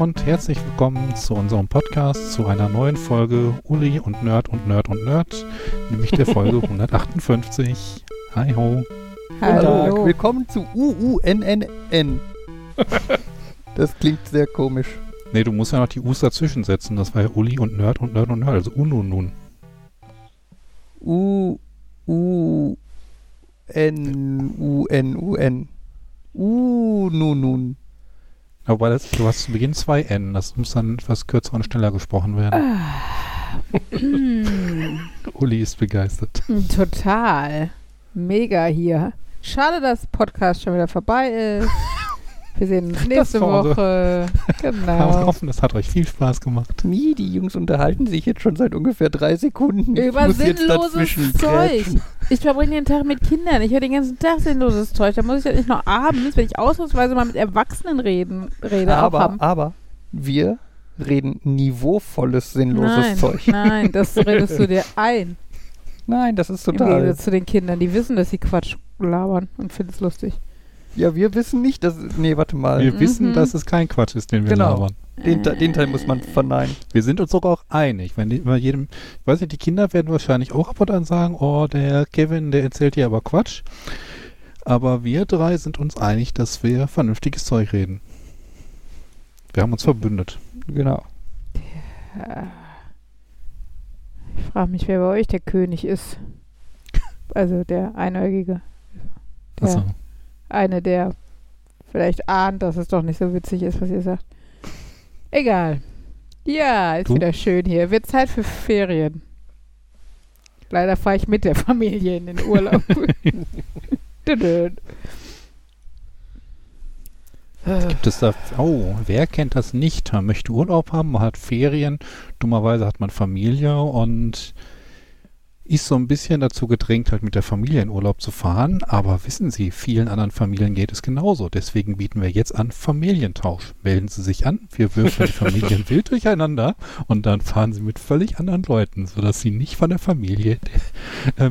und herzlich willkommen zu unserem Podcast, zu einer neuen Folge Uli und Nerd und Nerd und Nerd, nämlich der Folge 158. Hi ho. Hallo. Willkommen zu UUNNN. Das klingt sehr komisch. Nee, du musst ja noch die U's dazwischen setzen. Das war ja Uli und Nerd und Nerd und Nerd, also Ununun. U-U-N-U-N-U-N. Ununun. Wobei, du hast zu Beginn 2 N. Das muss dann etwas kürzer und schneller gesprochen werden. Uli ist begeistert. Total. Mega hier. Schade, dass Podcast schon wieder vorbei ist. Wir sehen uns nächste Woche. Genau. Wir hoffen, das hat euch viel Spaß gemacht. Nee, die Jungs unterhalten sich jetzt schon seit ungefähr 3 Sekunden. Über sinnloses Zeug. Ich verbringe den Tag mit Kindern. Ich höre den ganzen Tag sinnloses Zeug. Da muss ich ja nicht nur abends, wenn ich ausnahmsweise mal mit Erwachsenen rede. Aber wir reden niveauvolles, sinnloses Zeug. Nein, das redest du dir ein. Nein, das ist total... Im Gegensatz zu den Kindern. Die wissen, dass sie Quatsch labern und finden es lustig. Ja, wir wissen nicht, dass... Nee, warte mal. Wir wissen, dass es kein Quatsch ist, den wir labern. Den Teil muss man verneinen. Wir sind uns sogar auch einig. Ich weiß nicht, die Kinder werden wahrscheinlich auch ab und an sagen, oh, der Kevin, der erzählt hier aber Quatsch. Aber wir drei sind uns einig, dass wir vernünftiges Zeug reden. Wir haben uns verbündet. Genau. Ja. Ich frage mich, wer bei euch der König ist. Also der Einäugige. Der so. Eine, der vielleicht ahnt, dass es doch nicht so witzig ist, was ihr sagt. Egal. Ja, ist wieder schön hier. Wird Zeit für Ferien. Leider fahre ich mit der Familie in den Urlaub. Gibt es da, wer kennt das nicht? Man möchte Urlaub haben, man hat Ferien, dummerweise hat man Familie und ist so ein bisschen dazu gedrängt, halt mit der Familie in Urlaub zu fahren. Aber wissen Sie, vielen anderen Familien geht es genauso. Deswegen bieten wir jetzt an Familientausch. Melden Sie sich an, wir würfeln die Familien wild durcheinander und dann fahren Sie mit völlig anderen Leuten, sodass Sie nicht von der Familie,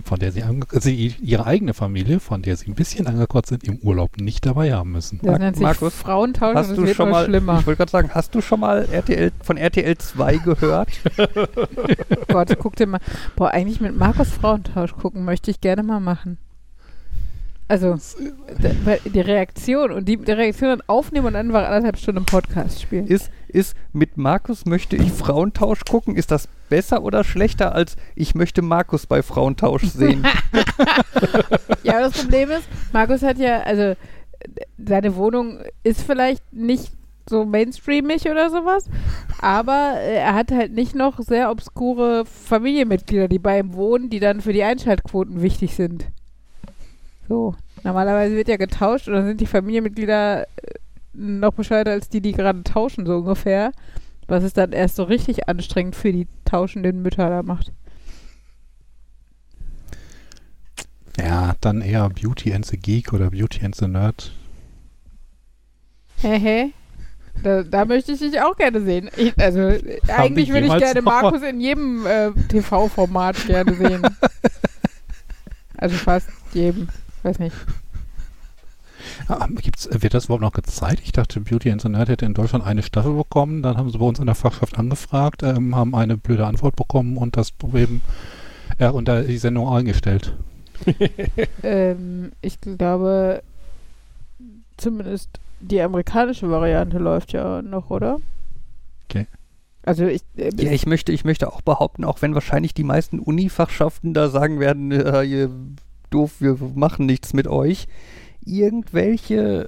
von der Sie, Ihre eigene Familie, von der Sie ein bisschen angekotzt sind, im Urlaub nicht dabei haben müssen. Das nennt sich Markus, Frauentausch, und das wird noch schlimmer. Ich wollte gerade sagen, hast du schon mal von RTL 2 gehört? Gott, guck dir mal. Boah, eigentlich mit Markus Frauentausch gucken möchte ich gerne mal machen. Also die Reaktion und die Reaktion dann aufnehmen und dann einfach 1,5 Stunden Podcast spielen. Ist mit Markus möchte ich Frauentausch gucken, ist das besser oder schlechter als ich möchte Markus bei Frauentausch sehen? Ja, das Problem ist, Markus hat ja, also seine Wohnung ist vielleicht nicht so mainstreamig oder sowas, aber er hat halt nicht noch sehr obskure Familienmitglieder, die bei ihm wohnen, die dann für die Einschaltquoten wichtig sind. So, normalerweise wird ja getauscht und dann sind die Familienmitglieder noch bescheuerter als die gerade tauschen, so ungefähr, was es dann erst so richtig anstrengend für die tauschenden Mütter da macht. Ja, dann eher Beauty and the Geek oder Beauty and the Nerd. Hehe. Da möchte ich dich auch gerne sehen. Eigentlich würde ich gerne Markus in jedem TV-Format gerne sehen. Also fast jedem. Weiß nicht. Wird das überhaupt noch gezeigt? Ich dachte, Beauty and the Nerd hätte in Deutschland eine Staffel bekommen. Dann haben sie bei uns in der Fachschaft angefragt, haben eine blöde Antwort bekommen und das Problem unter die Sendung eingestellt. Ich glaube, zumindest die amerikanische Variante läuft ja noch, oder? Okay. Also ich möchte auch behaupten, auch wenn wahrscheinlich die meisten Uni-Fachschaften da sagen werden, ihr doof, wir machen nichts mit euch, irgendwelche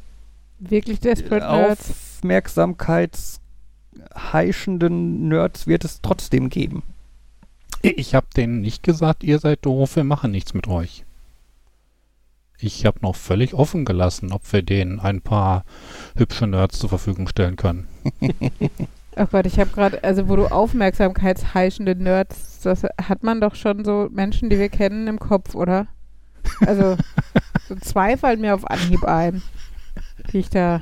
wirklich desperate aufmerksamkeitsheischenden Nerds wird es trotzdem geben. Ich habe denen nicht gesagt, ihr seid doof, wir machen nichts mit euch. Ich habe noch völlig offen gelassen, ob wir denen ein paar hübsche Nerds zur Verfügung stellen können. Ach Gott, ich habe gerade, also wo du aufmerksamkeitsheischende Nerds, das hat man doch schon so Menschen, die wir kennen, im Kopf, oder? Also so 2 fallen mir auf Anhieb ein, die ich da...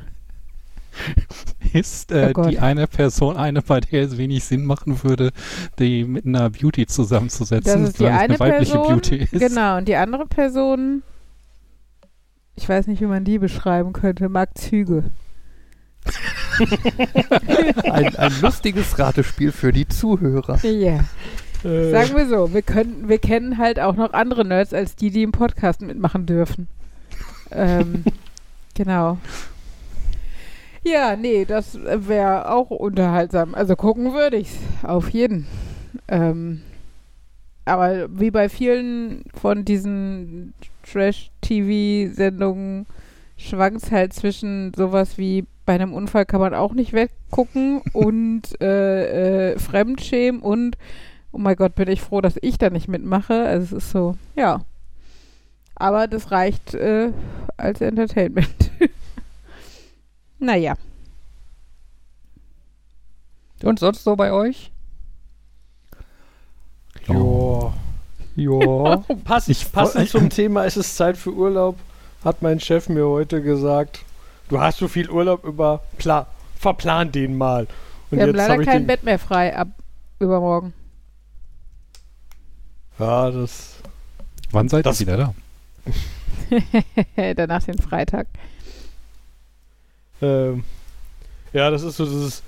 Ist die eine Person eine, bei der es wenig Sinn machen würde, die mit einer Beauty zusammenzusetzen, weil es eine weibliche Beauty ist. Genau, und die andere Person... Ich weiß nicht, wie man die beschreiben könnte. Mark Züge. Ein lustiges Ratespiel für die Zuhörer. Ja. Yeah. Sagen wir so, wir kennen halt auch noch andere Nerds als die, die im Podcast mitmachen dürfen. Genau. Ja, nee, das wäre auch unterhaltsam. Also gucken würde ich's, auf jeden. Aber wie bei vielen von diesen Trash-TV-Sendungen schwankt halt zwischen sowas wie bei einem Unfall kann man auch nicht weggucken und Fremdschämen und oh mein Gott, bin ich froh, dass ich da nicht mitmache. Also es ist so, ja. Aber das reicht als Entertainment. Naja. Und sonst so bei euch? Joa. Joa. Passend zum Thema, es ist Zeit für Urlaub, hat mein Chef mir heute gesagt. Du hast so viel Urlaub verplan den mal. Und wir haben leider kein Bett mehr frei ab übermorgen. Ja, das... Wann seid ihr wieder da? Danach den Freitag. Ja, das ist so dieses...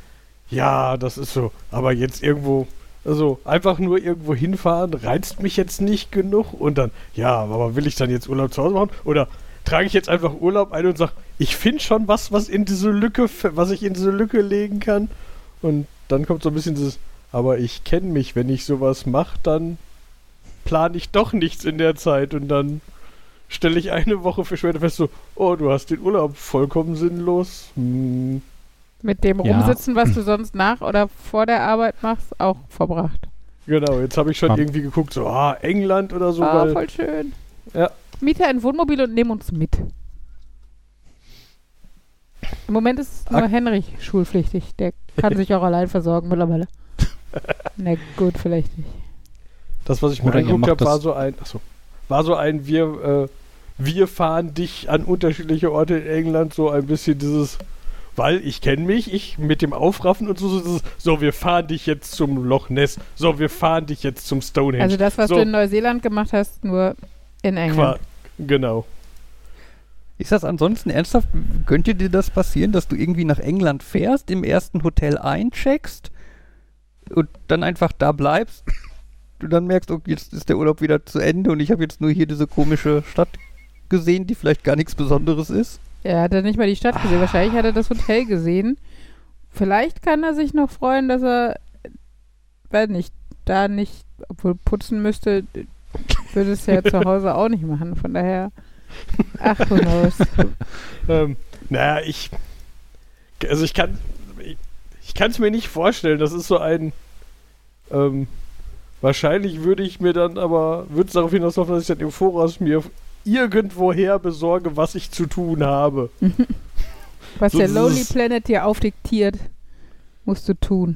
Ja, das ist so. Aber jetzt irgendwo... Also einfach nur irgendwo hinfahren, reizt mich jetzt nicht genug. Und dann... Ja, aber will ich dann jetzt Urlaub zu Hause machen? Oder trage ich jetzt einfach Urlaub ein und sage, ich finde schon was ich in diese Lücke legen kann? Und dann kommt so ein bisschen dieses... Aber ich kenne mich, wenn ich sowas mache, dann... plane ich doch nichts in der Zeit und dann stelle ich eine Woche für später fest so, oh, du hast den Urlaub vollkommen sinnlos. Hm. Mit dem Rumsitzen, was du sonst nach oder vor der Arbeit machst, auch verbracht. Genau, jetzt habe ich schon irgendwie geguckt, so, England oder so. Ah, voll schön. Ja. Miete ein Wohnmobil und nehmen uns mit. Im Moment ist nur Henrich schulpflichtig. Der kann sich auch allein versorgen mittlerweile. Na gut, vielleicht nicht. Das, was ich mir angeguckt habe, war so ein wir fahren dich an unterschiedliche Orte in England, so ein bisschen dieses, weil ich kenne mich, ich mit dem Aufraffen und so, wir fahren dich jetzt zum Loch Ness, so, wir fahren dich jetzt zum Stonehenge. Also das, was du in Neuseeland gemacht hast, nur in England. Genau. Ist das ansonsten ernsthaft, könnte dir das passieren, dass du irgendwie nach England fährst, im ersten Hotel eincheckst und dann einfach da bleibst? Du dann merkst, oh, jetzt ist der Urlaub wieder zu Ende und ich habe jetzt nur hier diese komische Stadt gesehen, die vielleicht gar nichts Besonderes ist. Er hat dann nicht mal die Stadt gesehen, wahrscheinlich hat er das Hotel gesehen. Vielleicht kann er sich noch freuen, dass er, weiß nicht, da nicht, obwohl putzen müsste, würde es ja zu Hause auch nicht machen, von daher, ach, who knows. Naja, ich kann es mir nicht vorstellen, das ist so ein, wahrscheinlich würde ich mir dann aber, würde es darauf hinauslaufen, dass ich dann im Voraus mir irgendwoher besorge, was ich zu tun habe. Was so, der Lonely Planet dir aufdiktiert, musst du tun.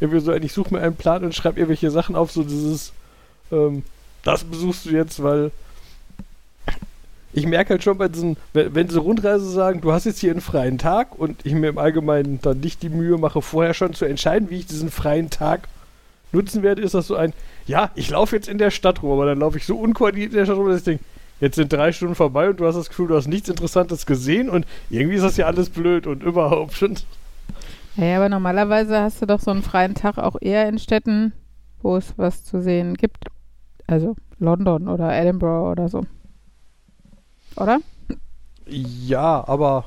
So, ich suche mir einen Plan und schreibe irgendwelche Sachen auf, so dieses, das besuchst du jetzt, weil ich merke halt schon bei diesen, wenn sie Rundreise sagen, du hast jetzt hier einen freien Tag und ich mir im Allgemeinen dann nicht die Mühe mache, vorher schon zu entscheiden, wie ich diesen freien Tag nutzen werde, ist das so ein, ja, ich laufe jetzt in der Stadt rum, aber dann laufe ich so unkoordiniert in der Stadt rum, dass ich denke, jetzt sind 3 Stunden vorbei und du hast das Gefühl, du hast nichts Interessantes gesehen und irgendwie ist das ja alles blöd und überhaupt schon. Ja, aber normalerweise hast du doch so einen freien Tag auch eher in Städten, wo es was zu sehen gibt. Also London oder Edinburgh oder so. Oder? Ja, aber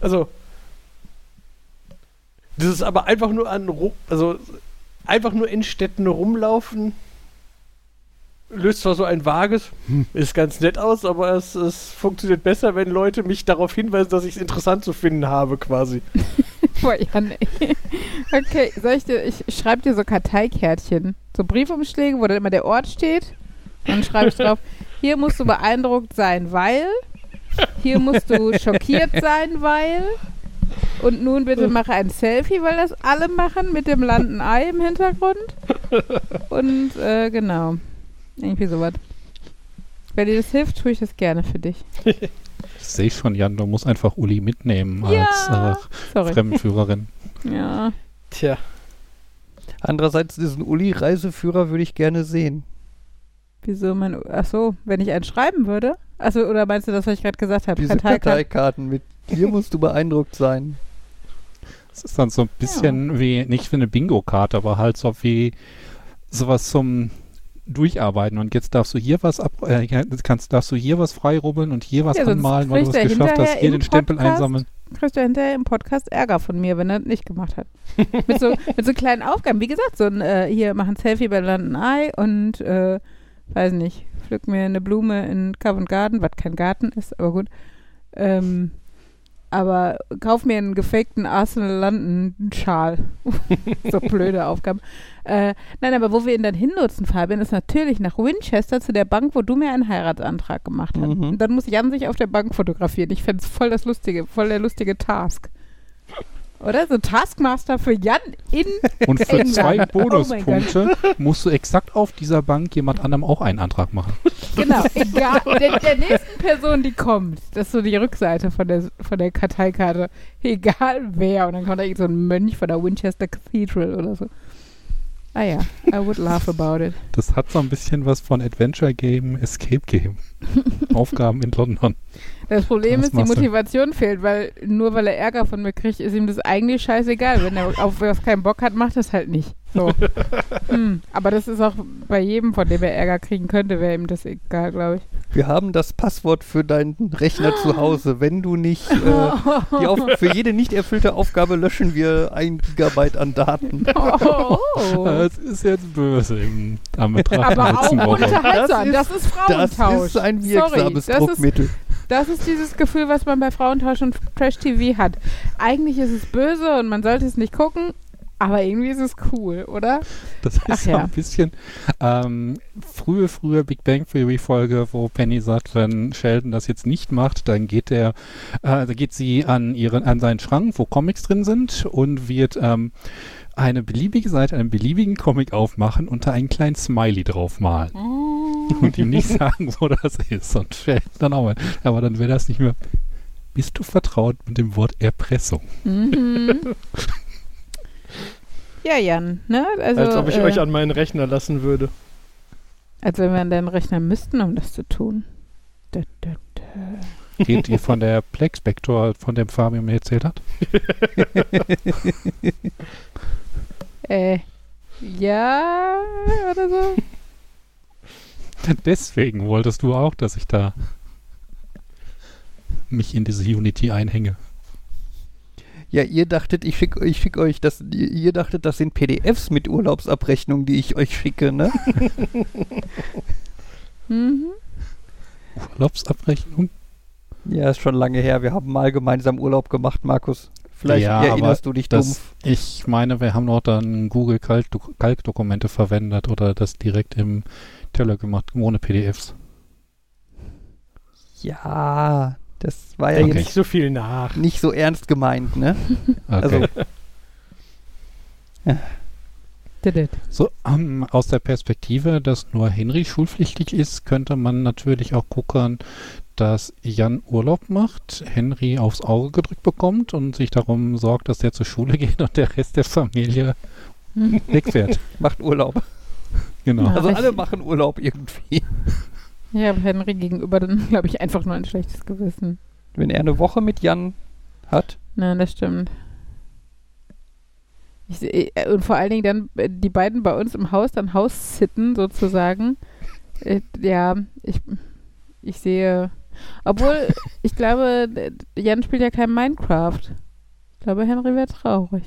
also das ist aber einfach nur einfach nur in Städten rumlaufen, löst zwar so ein vages, ist ganz nett aus, aber es funktioniert besser, wenn Leute mich darauf hinweisen, dass ich es interessant zu finden habe, quasi. Ja, nee. Okay, ich schreibe dir so Karteikärtchen, so Briefumschläge, wo dann immer der Ort steht, und schreibe ich drauf, hier musst du beeindruckt sein, weil, hier musst du schockiert sein, weil... Und nun bitte mache ein Selfie, weil das alle machen, mit dem London Eye im Hintergrund. Und genau, irgendwie sowas. Wenn dir das hilft, tue ich das gerne für dich. Ich sehe schon, Jan, du musst einfach Uli mitnehmen als Fremdenführerin. Ja. Tja. Andererseits, diesen Uli-Reiseführer würde ich gerne sehen. Wieso wenn ich einen schreiben würde? Achso, oder meinst du das, was ich gerade gesagt habe? Diese Karteikarten mit hier musst du beeindruckt sein. Das ist dann so ein bisschen wie, nicht wie eine Bingo-Karte, aber halt so wie sowas zum Durcharbeiten. Und jetzt darfst du hier was freirubbeln und hier was anmalen, weil du es geschafft hast, hier den Stempel einsammeln. Kriegst du hinterher im Podcast Ärger von mir, wenn er das nicht gemacht hat. mit so kleinen Aufgaben. Wie gesagt, so ein hier mach ein Selfie bei London Eye und weiß nicht, pflück mir eine Blume in Covent Garden, was kein Garten ist, aber gut. Aber kauf mir einen gefakten Arsenal London-Schal. So blöde Aufgaben. Nein, aber wo wir ihn dann hinnutzen, Fabian, ist natürlich nach Winchester zu der Bank, wo du mir einen Heiratsantrag gemacht hast. Mhm. Und dann muss Jan sich auf der Bank fotografieren. Ich fände es voll der lustige Task. Oder? So Taskmaster für Jan in Und für England. 2 Bonuspunkte musst du exakt auf dieser Bank jemand anderem auch einen Antrag machen. Genau, egal. Der nächsten Person, die kommt, das ist so die Rückseite von der Karteikarte. Egal wer. Und dann kommt da irgend so ein Mönch von der Winchester Cathedral oder so. Ah ja, I would laugh about it. Das hat so ein bisschen was von Adventure Game, Escape Game. Aufgaben in London. Das Problem ist, die Motivation fehlt, weil nur weil er Ärger von mir kriegt, ist ihm das eigentlich scheißegal. Wenn er auf was keinen Bock hat, macht das halt nicht. So. Aber das ist auch bei jedem, von dem er Ärger kriegen könnte, wäre ihm das egal, glaube ich. Wir haben das Passwort für deinen Rechner zu Hause. Wenn du nicht für jede nicht erfüllte Aufgabe löschen wir 1 Gigabyte an Daten. Oh. Das ist jetzt böse im Anbetracht der letzten Woche. Das ist Frauentausch. Das ist ein wirksames Druckmittel. Das ist dieses Gefühl, was man bei Frauentausch und Trash-TV hat. Eigentlich ist es böse und man sollte es nicht gucken, aber irgendwie ist es cool, oder? Das ist so ein bisschen frühe Big Bang Theory-Folge, wo Penny sagt, wenn Sheldon das jetzt nicht macht, dann geht sie an seinen Schrank, wo Comics drin sind und wird eine beliebige Seite, einen beliebigen Comic aufmachen und da einen kleinen Smiley draufmalen. Und ihm nicht sagen, wo das ist. Und dann auch mal. Aber dann wäre das nicht mehr. Bist du vertraut mit dem Wort Erpressung? Mhm. Ja, Jan. Ne? Also, als ob ich euch an meinen Rechner lassen würde. Als wenn wir an deinen Rechner müssten, um das zu tun. Geht ihr von der Plexpector, von dem Fabian mir erzählt hat? Ja, oder so. Deswegen wolltest du auch, dass ich da mich in diese Unity einhänge. Ja, ihr dachtet, ich schick euch das, ihr dachtet, das sind PDFs mit Urlaubsabrechnungen, die ich euch schicke, ne? Mhm. Urlaubsabrechnung? Ja, ist schon lange her. Wir haben mal gemeinsam Urlaub gemacht, Markus. Vielleicht erinnerst du dich dumpf. Ich meine, wir haben noch dann Google Kalk-Dokumente verwendet oder das direkt im Teller gemacht, ohne PDFs. Ja, das war ja jetzt nicht so viel nach. Nicht so ernst gemeint, ne? Okay. Also. So, aus der Perspektive, dass nur Henry schulpflichtig ist, könnte man natürlich auch gucken, dass Jan Urlaub macht, Henry aufs Auge gedrückt bekommt und sich darum sorgt, dass der zur Schule geht und der Rest der Familie wegfährt. Macht Urlaub. Genau. Also alle machen Urlaub irgendwie. Ja, Henry gegenüber dann, glaube ich, einfach nur ein schlechtes Gewissen. Wenn er eine Woche mit Jan hat. Nein, das stimmt. Und vor allen Dingen dann die beiden bei uns im Haus, dann Haussitten sozusagen. Ich sehe, obwohl ich glaube, Jan spielt ja kein Minecraft. Ich glaube, Henry wäre traurig.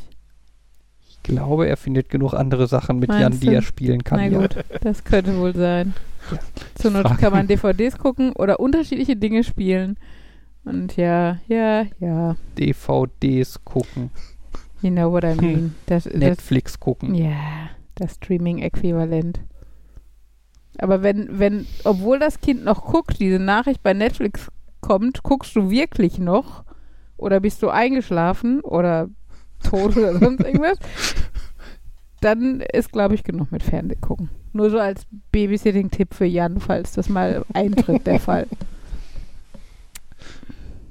Ich glaube, er findet genug andere Sachen mit Jan, die er spielen kann. Na gut, das könnte wohl sein. Ja. Zur Not kann man DVDs gucken oder unterschiedliche Dinge spielen. Und ja. DVDs gucken. You know what I mean. Netflix gucken. Ja, das Streaming-Äquivalent. Aber wenn, obwohl das Kind noch guckt, diese Nachricht bei Netflix kommt, guckst du wirklich noch? Oder bist du eingeschlafen? Oder tot oder sonst irgendwas? Dann ist, glaube ich, genug mit Fernsehgucken. Nur so als Babysitting-Tipp für Jan, falls das mal eintritt, der Fall.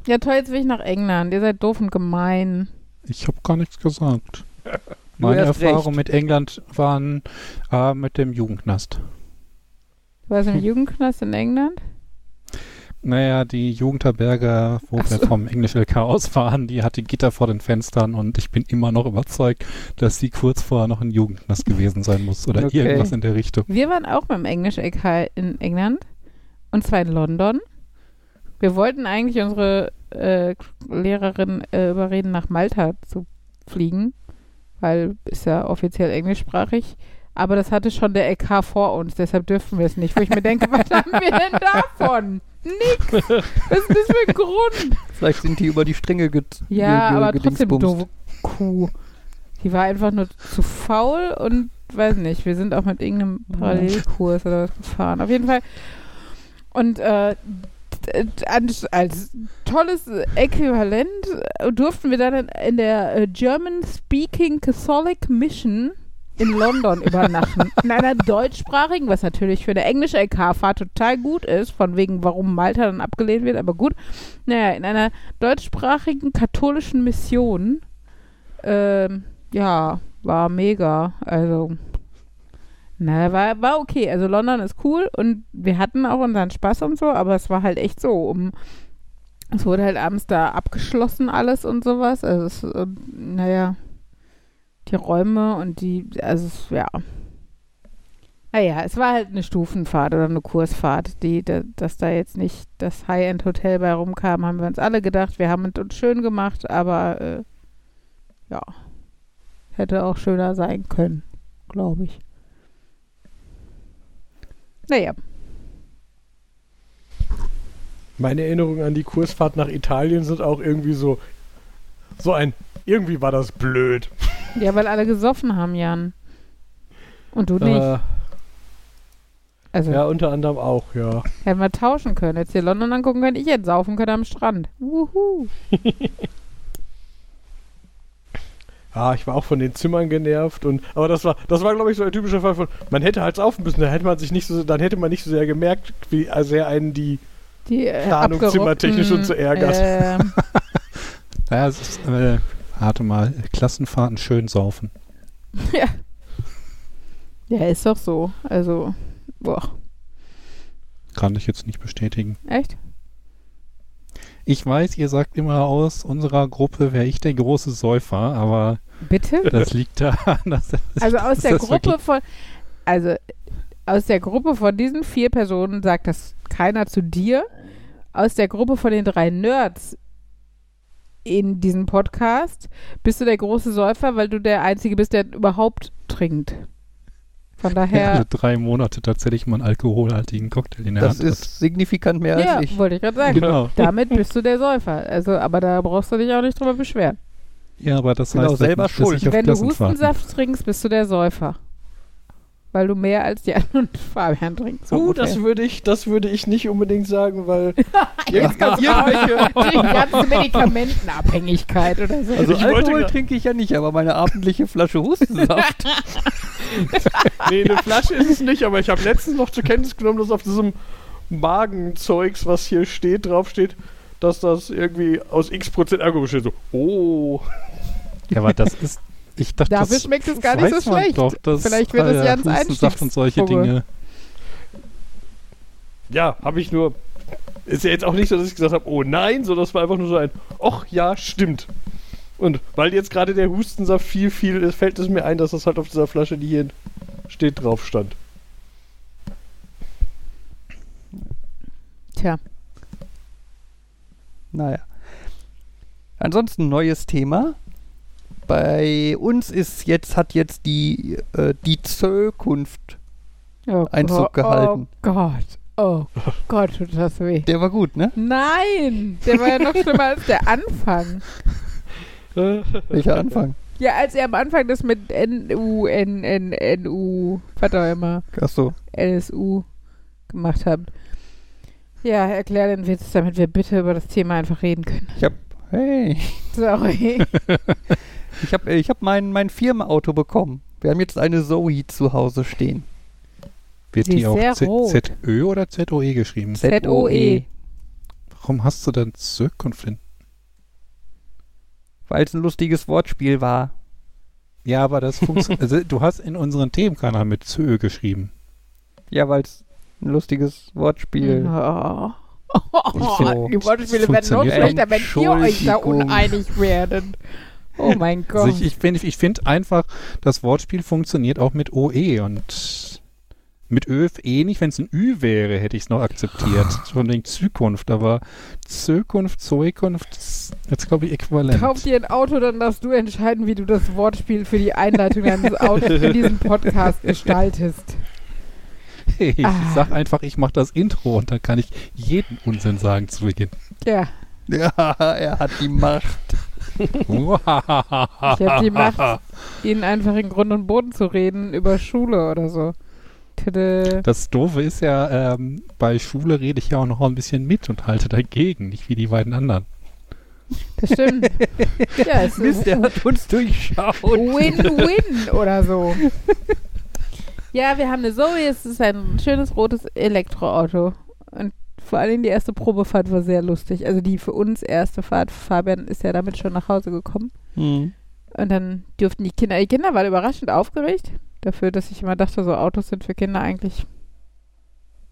Ja toll, jetzt will ich nach England. Ihr seid doof und gemein. Ich habe gar nichts gesagt. Meine Erfahrungen mit England waren mit dem Jugendknast. Du warst im Jugendknast in England? Naja, die Jugendherberge, wo wir vom Englisch-LK ausfahren, die hatte Gitter vor den Fenstern und ich bin immer noch überzeugt, dass sie kurz vorher noch in Jugendknast gewesen sein muss oder irgendwas in der Richtung. Wir waren auch beim Englisch-LK in England und zwar in London. Wir wollten eigentlich unsere Lehrerin überreden, nach Malta zu fliegen, weil ist ja offiziell englischsprachig. Aber das hatte schon der LK vor uns, deshalb dürfen wir es nicht. Wo ich mir denke, was haben wir denn davon? Nix. Was ist das für ein Grund? Vielleicht sind die über die Stränge gedingst. Ja, aber trotzdem doofe Kuh. Die war einfach nur zu faul und weiß nicht, wir sind auch mit irgendeinem Parallelkurs oder was gefahren. Auf jeden Fall. Und als tolles Äquivalent durften wir dann in der German-Speaking Catholic Mission in London übernachten. In einer deutschsprachigen, was natürlich für eine englische LK-Fahrt total gut ist, von wegen, warum Malta dann abgelehnt wird, aber gut. Naja, in einer deutschsprachigen katholischen Mission, ja, war mega. Also, naja, war okay. Also London ist cool und wir hatten auch unseren Spaß und so, aber es war halt echt so, es wurde halt abends da abgeschlossen alles und sowas. Also, naja, die Räume und ja. Naja, es war halt eine Stufenfahrt oder eine Kursfahrt, dass da jetzt nicht das High-End-Hotel bei rumkam, haben wir uns alle gedacht. Wir haben es uns schön gemacht, aber ja, hätte auch schöner sein können, glaube ich. Naja. Meine Erinnerungen an die Kursfahrt nach Italien sind auch irgendwie irgendwie war das blöd. Ja, weil alle gesoffen haben, Jan. Und du nicht. Also, ja, unter anderem auch, ja. Hätten wir tauschen können. Jetzt hier London angucken können, ich hätte saufen können am Strand. Wuhu. Ja, ich war auch von den Zimmern genervt. Aber das war glaube ich, so ein typischer Fall von, man hätte halt saufen müssen, dann hätte man nicht so sehr gemerkt, wie sehr einen die Planung zimmertechnisch und so ärgert. Naja, es ist, warte mal, Klassenfahrten schön saufen. Ja. Ja, ist doch so. Also, boah. Kann ich jetzt nicht bestätigen. Echt? Ich weiß, ihr sagt immer, aus unserer Gruppe wäre ich der große Säufer, aber bitte? Das liegt daran, dass aus der Gruppe von diesen 4 Personen sagt das keiner zu dir. Aus der Gruppe von den 3 Nerds in diesem Podcast bist du der große Säufer, weil du der Einzige bist, der überhaupt trinkt. Von daher... Ja, also 3 Monate tatsächlich mal einen alkoholhaltigen Cocktail in der Hand. Das ist signifikant mehr als ich. Ja, wollte ich gerade sagen. Genau. Damit bist du der Säufer. Also, aber da brauchst du dich auch nicht drüber beschweren. Ja, aber das heißt, selber schuld. Wenn du Hustensaft trinkst, bist du der Säufer. Weil du mehr als Jan und Fabian trinkst. Das würde ich nicht unbedingt sagen, weil irgendwelche Medikamentenabhängigkeit oder so. Also Alkohol trinke ich ja nicht, aber meine abendliche Flasche Hustensaft. Nee, eine Flasche ist es nicht, aber ich habe letztens noch zur Kenntnis genommen, dass auf diesem Magenzeugs, was hier draufsteht, dass das irgendwie aus x% Alkohol besteht. So, Ja, aber das ist... Ich dachte, dafür schmeckt es gar nicht so schlecht. Vielleicht wird es Jans Einstiegssaft und solche Dinge. Ja, habe ich nur. Ist ja jetzt auch nicht so, dass ich gesagt habe, oh nein, sondern das war einfach nur so ein, ach ja, stimmt. Und weil jetzt gerade der Hustensaft viel ist, fällt es mir ein, dass das halt auf dieser Flasche, die hier steht, drauf stand. Tja. Naja. Ansonsten neues Thema. Bei uns hat jetzt die Zukunft Einzug gehalten. Oh Gott, tut das weh. Der war gut, ne? Nein, der war ja noch schlimmer als der Anfang. Welcher Anfang? Ja, als er am Anfang das mit NU, was auch immer, NSU gemacht habt. Ja, erklär den Witz, damit wir bitte über das Thema einfach reden können. Sorry. Ich hab mein Firmenauto bekommen. Wir haben jetzt eine Zoe zu Hause stehen. Wird die auch ZÖ oder ZOE geschrieben? ZOE. Warum hast du dann Zukunft hin? Weil es ein lustiges Wortspiel war. Ja, aber das funktioniert. Also, du hast in unseren Themenkanal mit ZÖ geschrieben. Ja, weil es ein lustiges Wortspiel So, die Wortspiele werden noch schlechter, wenn ihr euch da uneinig werdet. Oh mein Gott. Also ich finde einfach, das Wortspiel funktioniert auch mit OE und mit ÖF eh nicht. Wenn es ein Ü wäre, hätte ich es noch akzeptiert. Von wegen Zukunft, aber Zukunft, jetzt glaube ich äquivalent. Kauf dir ein Auto, dann darfst du entscheiden, wie du das Wortspiel für die Einleitung deines Autos in diesem Podcast gestaltest. Hey, ich sag einfach, ich mache das Intro und dann kann ich jeden Unsinn sagen zu Beginn. Ja. Ja, er hat die Macht. Ich habe die Macht, ihnen einfach in Grund und Boden zu reden über Schule oder so. Tada. Das Doofe ist ja, bei Schule rede ich ja auch noch ein bisschen mit und halte dagegen, nicht wie die beiden anderen. Das stimmt. Ja, es Mist, der hat uns durchschaut. Win-win oder so. Ja, wir haben eine Zoe, es ist ein schönes rotes Elektroauto. Und vor allem die erste Probefahrt war sehr lustig. Also die für uns erste Fahrt. Fabian ist ja damit schon nach Hause gekommen. Mhm. Und dann durften die Kinder waren überraschend aufgeregt. Dafür, dass ich immer dachte, so Autos sind für Kinder eigentlich,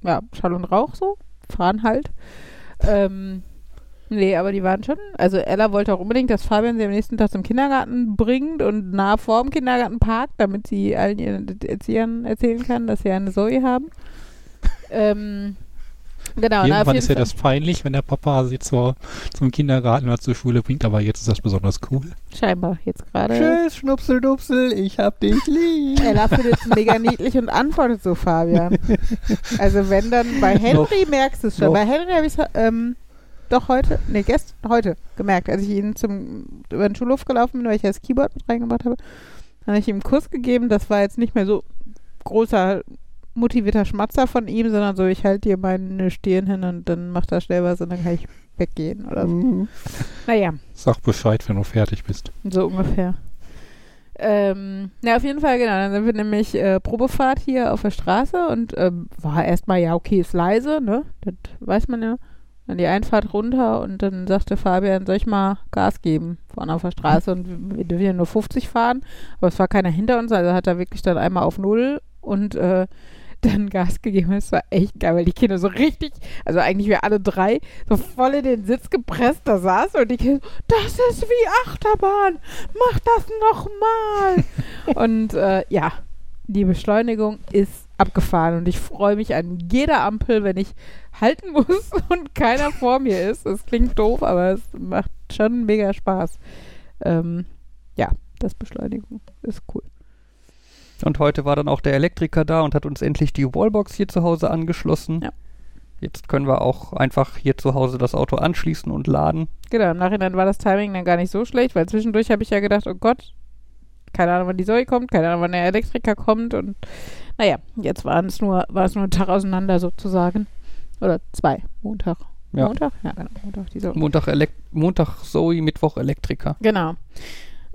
ja, Schall und Rauch so. Fahren halt. Nee, aber die waren schon, also Ella wollte auch unbedingt, dass Fabian sie am nächsten Tag zum Kindergarten bringt und nah vorm Kindergarten parkt, damit sie allen ihren Erziehern erzählen kann, dass sie eine Zoe haben. Genau, irgendwann ist ja das peinlich, wenn der Papa sie zum Kindergarten oder zur Schule bringt, aber jetzt ist das besonders cool. Scheinbar, jetzt gerade. Tschüss, Schnupseldupsel, ich hab dich lieb. Ella findet es mega niedlich und antwortet so, Fabian. Also wenn dann, bei Henry noch, merkst du es schon. Noch. Bei Henry habe ich es gestern gemerkt, als ich ihn über den Schulhof gelaufen bin, weil ich ja das Keyboard mit reingemacht habe, dann habe ich ihm einen Kuss gegeben, das war jetzt nicht mehr so großer motivierter Schmatzer von ihm, sondern so, ich halte dir meine Stirn hin und dann macht er schnell was und dann kann ich weggehen oder so. Mhm. Naja. Sag Bescheid, wenn du fertig bist. So ungefähr. Auf jeden Fall, genau. Dann sind wir nämlich Probefahrt hier auf der Straße und war erstmal, ja, okay, ist leise, ne? Das weiß man ja. Dann die Einfahrt runter und dann sagte Fabian, soll ich mal Gas geben vorne auf der Straße und wir dürfen ja nur 50 fahren, aber es war keiner hinter uns, also hat er wirklich dann einmal auf Null und dann Gas gegeben. Das war echt geil, weil die Kinder so richtig, also eigentlich wir alle drei, so voll in den Sitz gepresst da saßen und die Kinder so, das ist wie Achterbahn, mach das nochmal. Und ja, die Beschleunigung ist abgefahren und ich freue mich an jeder Ampel, wenn ich halten muss und keiner vor mir ist. Das klingt doof, aber es macht schon mega Spaß. Ja, das Beschleunigung ist cool. Und heute war dann auch der Elektriker da und hat uns endlich die Wallbox hier zu Hause angeschlossen. Ja. Jetzt können wir auch einfach hier zu Hause das Auto anschließen und laden. Genau, im Nachhinein war das Timing dann gar nicht so schlecht, weil zwischendurch habe ich ja gedacht, oh Gott, keine Ahnung, wann die Zoe kommt, keine Ahnung, wann der Elektriker kommt. Und naja, jetzt war es nur ein Tag auseinander sozusagen. Oder zwei. Montag. Ja. Montag? Ja, genau. Montag, die Zoe. Montag Zoe, Mittwoch Elektriker. Genau.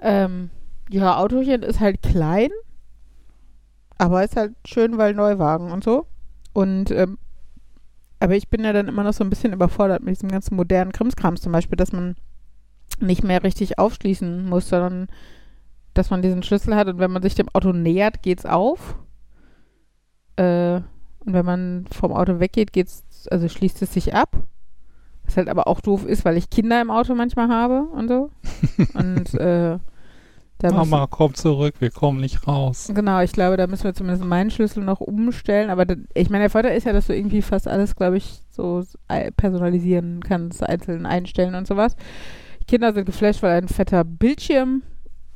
Ja, Autochen ist halt klein, aber ist halt schön, weil Neuwagen und so. Und aber ich bin ja dann immer noch so ein bisschen überfordert mit diesem ganzen modernen Krimskrams zum Beispiel, dass man nicht mehr richtig aufschließen muss, sondern dass man diesen Schlüssel hat und wenn man sich dem Auto nähert, geht's auf. Und wenn man vom Auto weggeht, schließt es sich ab. Was halt aber auch doof ist, weil ich Kinder im Auto manchmal habe und so. Und Mama, komm zurück, wir kommen nicht raus. Genau, ich glaube, da müssen wir zumindest meinen Schlüssel noch umstellen. Aber ich meine, der Vorteil ist ja, dass du irgendwie fast alles, glaube ich, so personalisieren kannst, einzeln einstellen und sowas. Die Kinder sind geflasht, weil ein fetter Bildschirm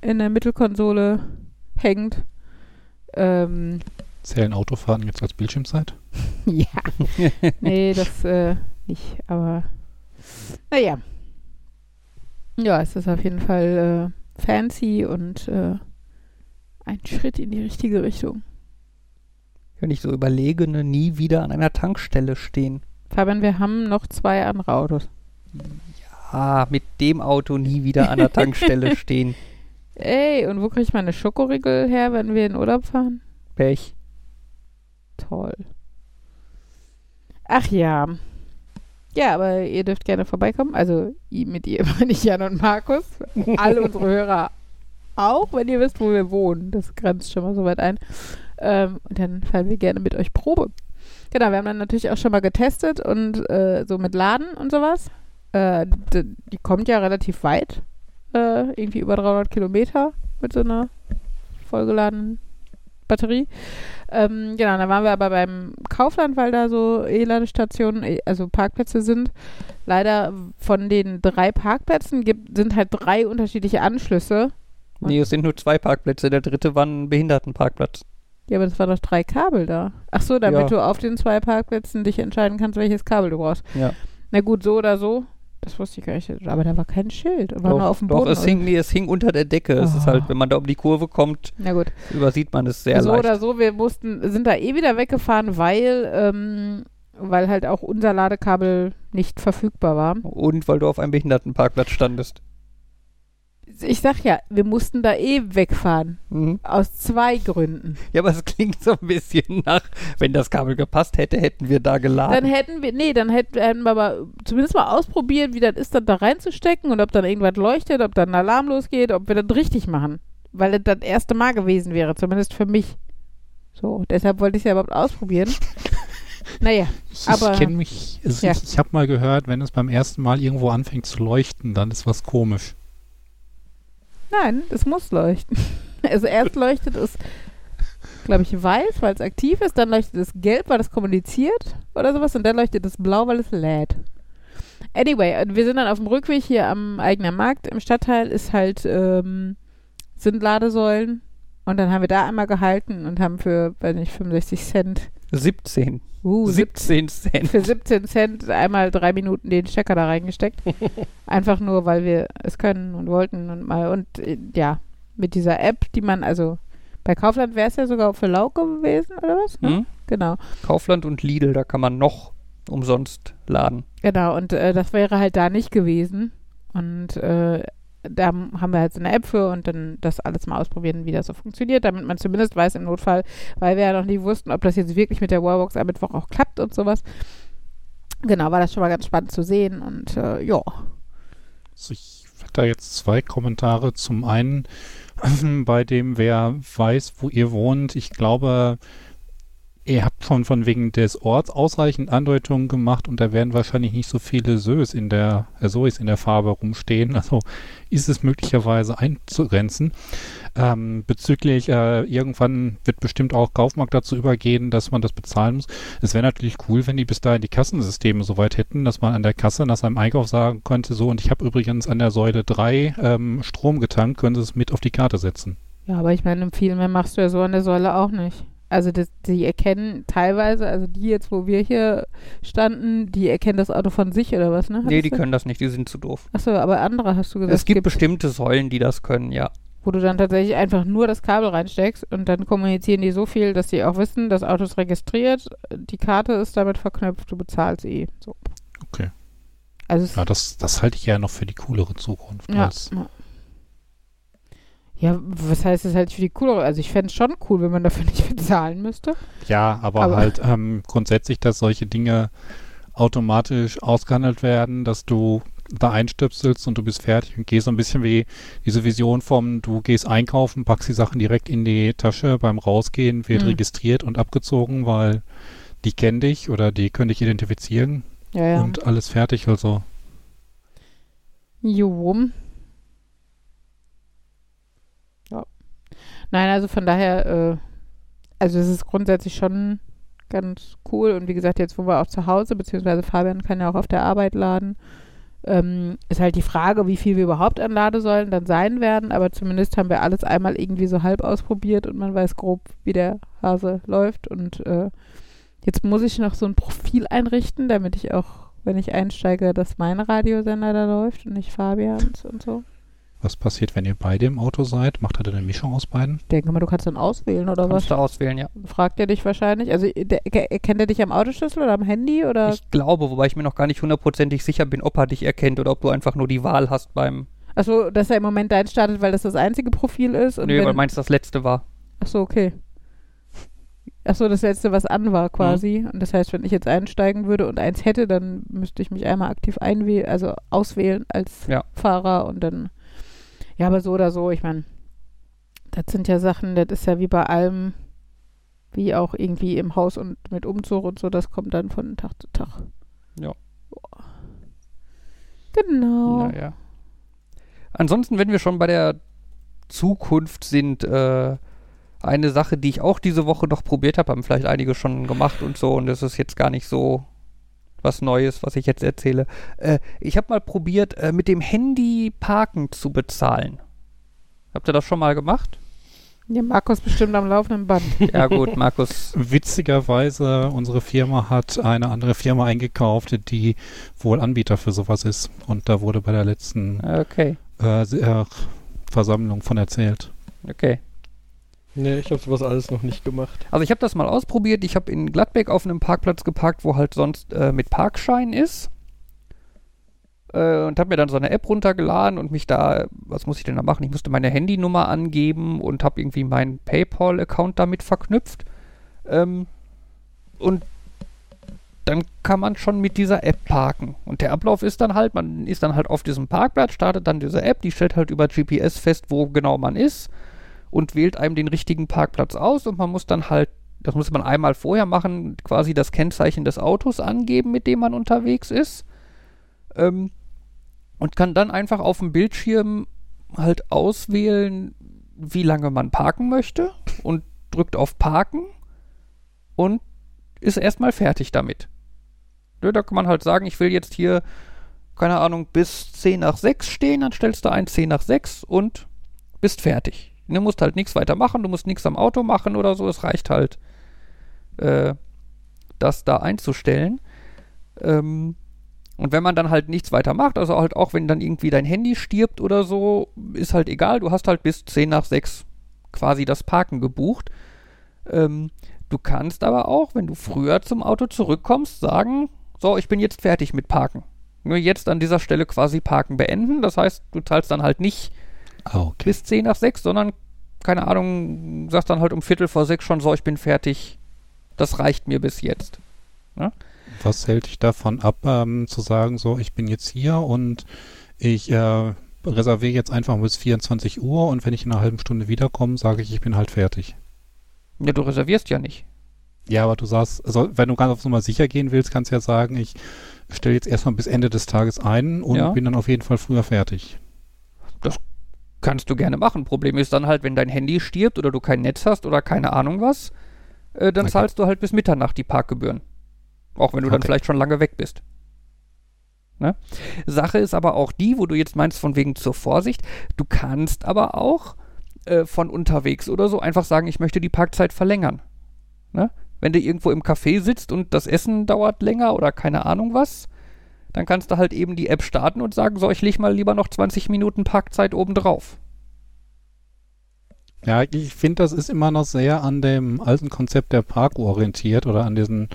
in der Mittelkonsole hängt. Zählen Autofahren jetzt als Bildschirmzeit? Ja. Nee, das nicht, aber naja. Ja, es ist auf jeden Fall fancy und ein Schritt in die richtige Richtung. Wenn ich so überlege, nie wieder an einer Tankstelle stehen. Fabian, wir haben noch zwei andere Autos. Ja, mit dem Auto nie wieder an der Tankstelle stehen. Ey, und wo kriege ich meine Schokoriegel her, wenn wir in Urlaub fahren? Pech. Toll. Ach ja. Ja, aber ihr dürft gerne vorbeikommen. Also mit ihr meine ich Jan und Markus. Alle unsere Hörer auch, wenn ihr wisst, wo wir wohnen. Das grenzt schon mal so weit ein. Und dann fahren wir gerne mit euch Probe. Genau, wir haben dann natürlich auch schon mal getestet und so mit Laden und sowas. Die kommt ja relativ weit, irgendwie über 300 Kilometer mit so einer vollgeladenen Batterie. Genau, da waren wir aber beim Kaufland, weil da so E-Ladestationen, also Parkplätze sind. Leider von den 3 Parkplätzen sind halt 3 unterschiedliche Anschlüsse. Nee, es sind nur 2 Parkplätze. Der dritte war ein Behindertenparkplatz. Ja, aber das waren doch 3 Kabel da. Ach so, damit du auf den 2 Parkplätzen dich entscheiden kannst, welches Kabel du brauchst. Ja. Na gut, so oder so. Das wusste ich gar nicht. Aber da war kein Schild. War doch, nur auf dem Boden. Doch, es hing unter der Decke. Oh. Es ist halt, wenn man da um die Kurve kommt, übersieht man es sehr leicht. So oder so, wir sind da eh wieder weggefahren, weil halt auch unser Ladekabel nicht verfügbar war. Und weil du auf einem Behindertenparkplatz standest. Ich sag ja, wir mussten da eh wegfahren. Mhm. Aus 2 Gründen. Ja, aber es klingt so ein bisschen nach, wenn das Kabel gepasst hätte, hätten wir da geladen. Dann hätten wir aber zumindest mal ausprobiert, wie das ist, das da reinzustecken und ob dann irgendwas leuchtet, ob dann ein Alarm losgeht, ob wir das richtig machen. Weil das erste Mal gewesen wäre, zumindest für mich. So, deshalb wollte ich es ja überhaupt ausprobieren. Naja, aber... Ich kenne mich... Ich habe mal gehört, wenn es beim ersten Mal irgendwo anfängt zu leuchten, dann ist was komisch. Nein, es muss leuchten. Also erst leuchtet es, glaube ich, weiß, weil es aktiv ist. Dann leuchtet es gelb, weil es kommuniziert oder sowas. Und dann leuchtet es blau, weil es lädt. Anyway, wir sind dann auf dem Rückweg hier am eigenen Markt. Im Stadtteil ist halt, sind Ladesäulen. Und dann haben wir da einmal gehalten und haben für, weiß nicht, 65 Cent. 17 Cent. Für 17 Cent einmal 3 Minuten den Stecker da reingesteckt. Einfach nur, weil wir es können und wollten und mal. Und ja, mit dieser App, die man, also bei Kaufland wäre es ja sogar für Lauke gewesen oder was? Ne? Mhm. Genau. Kaufland und Lidl, da kann man noch umsonst laden. Genau, und das wäre halt da nicht gewesen. Und da haben wir halt so eine App für und dann das alles mal ausprobieren, wie das so funktioniert, damit man zumindest weiß im Notfall, weil wir ja noch nie wussten, ob das jetzt wirklich mit der Wallbox am Mittwoch auch klappt und sowas. Genau, war das schon mal ganz spannend zu sehen und ja. Also ich hätte da jetzt 2 Kommentare. Zum einen, bei dem, wer weiß, wo ihr wohnt, ich glaube, ihr habt schon von wegen des Orts ausreichend Andeutungen gemacht und da werden wahrscheinlich nicht so viele Zoes in der Farbe rumstehen. Also ist es möglicherweise einzugrenzen. Bezüglich irgendwann wird bestimmt auch Kaufmarkt dazu übergehen, dass man das bezahlen muss. Es wäre natürlich cool, wenn die bis dahin die Kassensysteme soweit hätten, dass man an der Kasse nach seinem Einkauf sagen könnte, so, und ich habe übrigens an der Säule 3 Strom getankt, können Sie es mit auf die Karte setzen. Ja, aber ich meine, viel mehr machst du ja so an der Säule auch nicht. Also die erkennen teilweise, also die jetzt, wo wir hier standen, die erkennen das Auto von sich oder was, ne? Nee, die können das nicht, die sind zu doof. Achso, aber andere hast du gesagt. Es gibt bestimmte Säulen, die das können, ja. Wo du dann tatsächlich einfach nur das Kabel reinsteckst und dann kommunizieren die so viel, dass sie auch wissen, das Auto ist registriert, die Karte ist damit verknüpft, du bezahlst eh. So. Okay. Also ja, das halte ich ja noch für die coolere Zukunft. Ja, ja. Ja, was heißt das halt für die coolere? Also ich fände es schon cool, wenn man dafür nicht bezahlen müsste. Ja, aber halt grundsätzlich, dass solche Dinge automatisch ausgehandelt werden, dass du da einstöpselst und du bist fertig und gehst so ein bisschen wie diese Vision vom, du gehst einkaufen, packst die Sachen direkt in die Tasche, beim Rausgehen wird registriert und abgezogen, weil die kennen dich oder die können dich identifizieren und alles fertig, also. Jo. Nein, also von daher, also es ist grundsätzlich schon ganz cool und wie gesagt, jetzt wo wir auch zu Hause, beziehungsweise Fabian kann ja auch auf der Arbeit laden, ist halt die Frage, wie viel wir überhaupt an Ladesäulen dann sein werden, aber zumindest haben wir alles einmal irgendwie so halb ausprobiert und man weiß grob, wie der Hase läuft und jetzt muss ich noch so ein Profil einrichten, damit ich auch, wenn ich einsteige, dass mein Radiosender da läuft und nicht Fabians und so. Was passiert, wenn ihr beide im Auto seid? Macht er dann eine Mischung aus beiden? Ich denke mal, du kannst dann auswählen, oder was? Kannst du auswählen, ja. Fragt er dich wahrscheinlich? Also, erkennt er dich am Autoschlüssel oder am Handy? Oder? Ich glaube, wobei ich mir noch gar nicht hundertprozentig sicher bin, ob er dich erkennt oder ob du einfach nur die Wahl hast beim... Achso, dass er im Moment dein startet, weil das einzige Profil ist? Und nee, weil meins das letzte war. Achso, okay. Achso, das letzte, was an war quasi. Mhm. Und das heißt, wenn ich jetzt einsteigen würde und eins hätte, dann müsste ich mich einmal aktiv auswählen als Fahrer und dann... Ja, aber so oder so, ich meine, das sind ja Sachen, das ist ja wie bei allem, wie auch irgendwie im Haus und mit Umzug und so, das kommt dann von Tag zu Tag. Ja. Genau. Naja. Ansonsten, wenn wir schon bei der Zukunft sind, eine Sache, die ich auch diese Woche noch probiert habe, haben vielleicht einige schon gemacht und so, und das ist jetzt gar nicht so was Neues, was ich jetzt erzähle. Ich habe mal probiert, mit dem Handy Parken zu bezahlen. Habt ihr das schon mal gemacht? Ja, Markus bestimmt am laufenden Band. Ja gut, Markus. Witzigerweise, unsere Firma hat eine andere Firma eingekauft, die wohl Anbieter für sowas ist. Und da wurde bei der letzten Versammlung von erzählt. Okay. Nee, ich habe sowas alles noch nicht gemacht. Also ich habe das mal ausprobiert. Ich habe in Gladbeck auf einem Parkplatz geparkt, wo halt sonst mit Parkschein ist. Und habe mir dann so eine App runtergeladen und mich da, was muss ich denn da machen? Ich musste meine Handynummer angeben und habe irgendwie meinen PayPal-Account damit verknüpft. Und dann kann man schon mit dieser App parken. Und der Ablauf ist dann halt, man ist dann halt auf diesem Parkplatz, startet dann diese App, die stellt halt über GPS fest, wo genau man ist und wählt einem den richtigen Parkplatz aus, und man muss dann halt, das muss man einmal vorher machen, quasi das Kennzeichen des Autos angeben, mit dem man unterwegs ist. Und kann dann einfach auf dem Bildschirm halt auswählen, wie lange man parken möchte, und drückt auf Parken und ist erstmal fertig damit. Ja, da kann man halt sagen, ich will jetzt hier, keine Ahnung, bis 10 nach 6 stehen, dann stellst du ein 10 nach 6 und bist fertig. Du musst halt nichts weiter machen, du musst nichts am Auto machen oder so, es reicht halt, das da einzustellen. Und wenn man dann halt nichts weiter macht, also halt auch wenn dann irgendwie dein Handy stirbt oder so, ist halt egal, du hast halt bis 10 nach 6 quasi das Parken gebucht. Du kannst aber auch, wenn du früher zum Auto zurückkommst, sagen, so, ich bin jetzt fertig mit Parken. Nur jetzt an dieser Stelle quasi Parken beenden. Das heißt, du zahlst dann halt nicht bis 10 nach 6, sondern, keine Ahnung, sagst dann halt um 6:15 schon, so, ich bin fertig, das reicht mir bis jetzt. Ne? Was hält dich davon ab, zu sagen, so, ich bin jetzt hier und ich reserviere jetzt einfach bis 24 Uhr und wenn ich in einer halben Stunde wiederkomme, sage ich, ich bin halt fertig. Ja, du reservierst ja nicht. Ja, aber du sagst, also wenn du ganz auf Nummer sicher gehen willst, kannst du ja sagen, ich stelle jetzt erstmal bis Ende des Tages ein und bin dann auf jeden Fall früher fertig. Das kannst du gerne machen. Problem ist dann halt, wenn dein Handy stirbt oder du kein Netz hast oder keine Ahnung was, dann zahlst du halt bis Mitternacht die Parkgebühren. Auch wenn du dann vielleicht schon lange weg bist. Ne? Sache ist aber auch die, wo du jetzt meinst, von wegen zur Vorsicht, du kannst aber auch von unterwegs oder so einfach sagen, ich möchte die Parkzeit verlängern. Ne? Wenn du irgendwo im Café sitzt und das Essen dauert länger oder keine Ahnung was, dann kannst du halt eben die App starten und sagen, so, ich lege mal lieber noch 20 Minuten Parkzeit obendrauf. Ja, ich finde, das ist immer noch sehr an dem alten Konzept der Parkuhr orientiert oder an diesen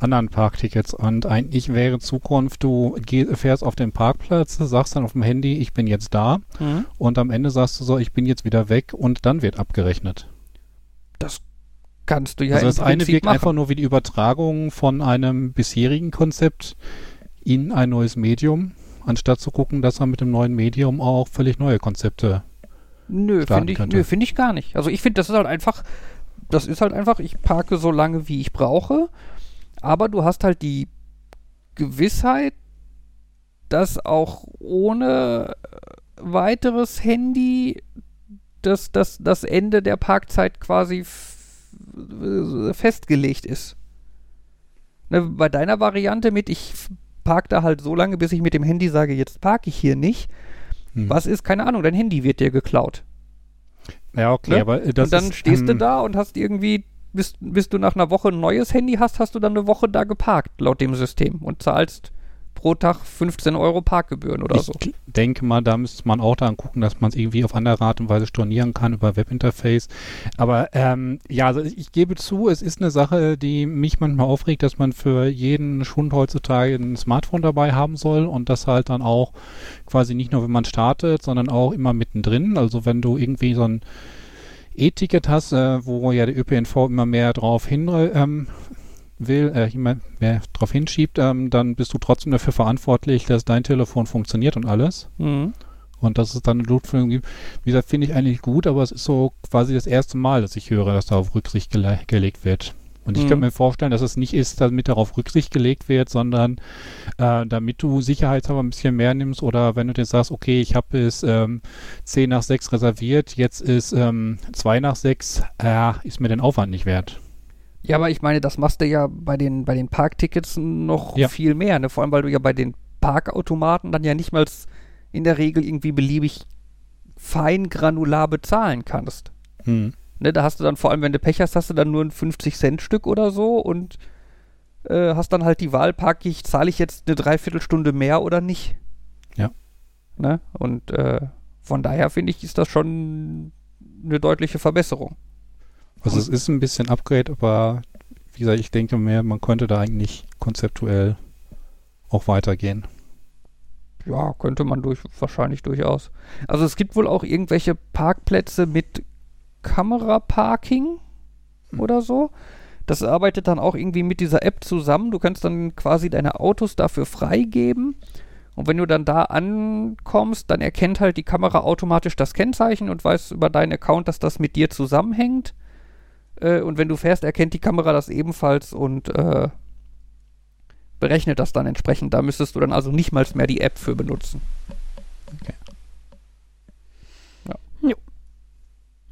anderen Parktickets. Und eigentlich wäre in Zukunft, du fährst auf den Parkplatz, sagst dann auf dem Handy, ich bin jetzt da. Mhm. Und am Ende sagst du so, ich bin jetzt wieder weg und dann wird abgerechnet. Das kannst du ja also im Prinzip machen. Also das eine wirkt einfach nur wie die Übertragung von einem bisherigen Konzept in ein neues Medium, anstatt zu gucken, dass man mit dem neuen Medium auch völlig neue Konzepte finde ich gar nicht. Also ich finde, das ist halt einfach, ich parke so lange, wie ich brauche, aber du hast halt die Gewissheit, dass auch ohne weiteres Handy das Ende der Parkzeit quasi festgelegt ist. Ne, bei deiner Variante mit, ich parke da halt so lange, bis ich mit dem Handy sage, jetzt parke ich hier nicht. Was ist, keine Ahnung, dein Handy wird dir geklaut. Ja, okay, ne? Aber das ist... Und dann stehst du da und hast irgendwie, bis du nach einer Woche ein neues Handy hast, hast du dann eine Woche da geparkt, laut dem System, und zahlst pro Tag 15 Euro Parkgebühren oder so. Ich denke mal, da müsste man auch dann gucken, dass man es irgendwie auf andere Art und Weise stornieren kann über Webinterface. Aber also ich gebe zu, es ist eine Sache, die mich manchmal aufregt, dass man für jeden Schund heutzutage ein Smartphone dabei haben soll und das halt dann auch quasi nicht nur, wenn man startet, sondern auch immer mittendrin. Also wenn du irgendwie so ein E-Ticket hast, wo ja der ÖPNV immer mehr drauf hinschiebt, dann bist du trotzdem dafür verantwortlich, dass dein Telefon funktioniert und alles. Mhm. und dass es dann eine Notführung gibt. Wie gesagt, finde ich eigentlich gut, aber es ist so quasi das erste Mal, dass ich höre, dass darauf Rücksicht gelegt wird. Und ich kann mir vorstellen, dass es nicht ist, damit darauf Rücksicht gelegt wird, sondern damit du sicherheitshalber ein bisschen mehr nimmst oder wenn du dir sagst, okay, ich habe es 10 nach 6 reserviert, jetzt ist 2 nach 6, ist mir den Aufwand nicht wert. Ja, aber ich meine, das machst du ja bei den Parktickets noch viel mehr, ne? Vor allem, weil du ja bei den Parkautomaten dann ja nicht mal in der Regel irgendwie beliebig fein granular bezahlen kannst. Hm. Ne, da hast du dann, vor allem wenn du Pech hast, hast du dann nur ein 50-Cent-Stück oder so und hast dann halt die Wahl, zahle ich jetzt eine Dreiviertelstunde mehr oder nicht. Ja. Ne? Und von daher finde ich, ist das schon eine deutliche Verbesserung. Also es ist ein bisschen Upgrade, aber wie gesagt, ich denke mehr, man könnte da eigentlich konzeptuell auch weitergehen. Ja, könnte man wahrscheinlich durchaus. Also es gibt wohl auch irgendwelche Parkplätze mit Kameraparking oder so. Das arbeitet dann auch irgendwie mit dieser App zusammen. Du kannst dann quasi deine Autos dafür freigeben und wenn du dann da ankommst, dann erkennt halt die Kamera automatisch das Kennzeichen und weiß über deinen Account, dass das mit dir zusammenhängt. Und wenn du fährst, erkennt die Kamera das ebenfalls und berechnet das dann entsprechend. Da müsstest du dann also nicht mal mehr die App für benutzen. Okay. Ja. Jo.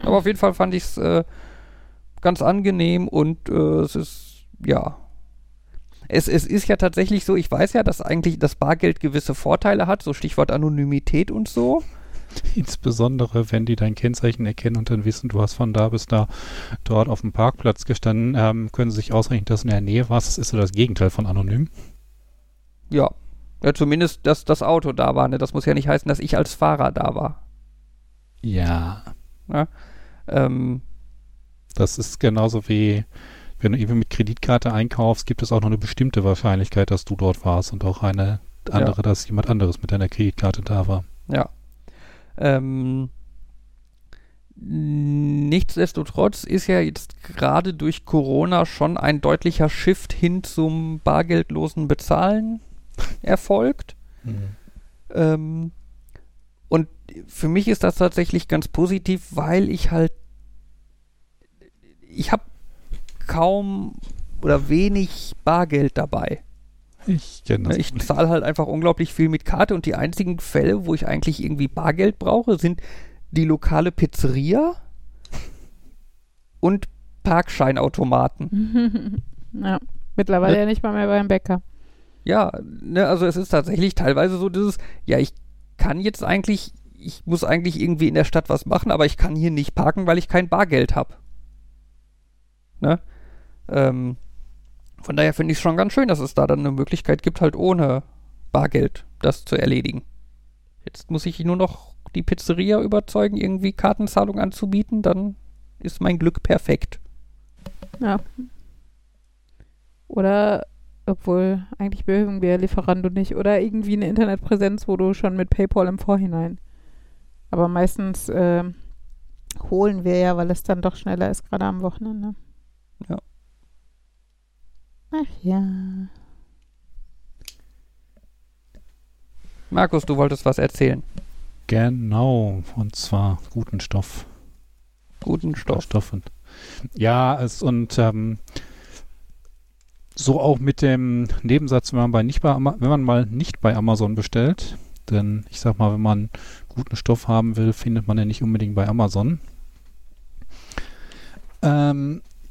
Aber auf jeden Fall fand ich es ganz angenehm und es ist, ja. Es ist ja tatsächlich so, ich weiß ja, dass eigentlich das Bargeld gewisse Vorteile hat, so Stichwort Anonymität und so. Insbesondere, wenn die dein Kennzeichen erkennen und dann wissen, du hast von da bis da dort auf dem Parkplatz gestanden, können sie sich ausrechnen, dass du in der Nähe warst. Das ist so das Gegenteil von anonym. Ja, zumindest, dass das Auto da war. Ne? Das muss ja nicht heißen, dass ich als Fahrer da war. Ja. Ja. Das ist genauso wie, wenn du eben mit Kreditkarte einkaufst, gibt es auch noch eine bestimmte Wahrscheinlichkeit, dass du dort warst und auch eine andere, dass jemand anderes mit deiner Kreditkarte da war. Ja. Nichtsdestotrotz ist ja jetzt gerade durch Corona schon ein deutlicher Shift hin zum bargeldlosen Bezahlen erfolgt. Und für mich ist das tatsächlich ganz positiv, weil ich habe kaum oder wenig Bargeld dabei. Ich kenne das. Ich zahle halt einfach unglaublich viel mit Karte und die einzigen Fälle, wo ich eigentlich irgendwie Bargeld brauche, sind die lokale Pizzeria und Parkscheinautomaten. Ja, mittlerweile ja nicht mal mehr beim Bäcker. Ja, ne, also es ist tatsächlich teilweise so dieses, ja, ich muss eigentlich irgendwie in der Stadt was machen, aber ich kann hier nicht parken, weil ich kein Bargeld habe. Ne? Von daher finde ich es schon ganz schön, dass es da dann eine Möglichkeit gibt, halt ohne Bargeld das zu erledigen. Jetzt muss ich nur noch die Pizzeria überzeugen, irgendwie Kartenzahlung anzubieten, dann ist mein Glück perfekt. Ja. Oder, obwohl, eigentlich behören wir Lieferando nicht. Oder irgendwie eine Internetpräsenz, wo du schon mit PayPal im Vorhinein. Aber meistens holen wir ja, weil es dann doch schneller ist, gerade am Wochenende. Ja. Ach ja. Markus, du wolltest was erzählen. Genau, und zwar guten Stoff. Guten Stoff. So auch mit dem Nebensatz, wenn man mal nicht bei Amazon bestellt, denn ich sag mal, wenn man guten Stoff haben will, findet man ja nicht unbedingt bei Amazon.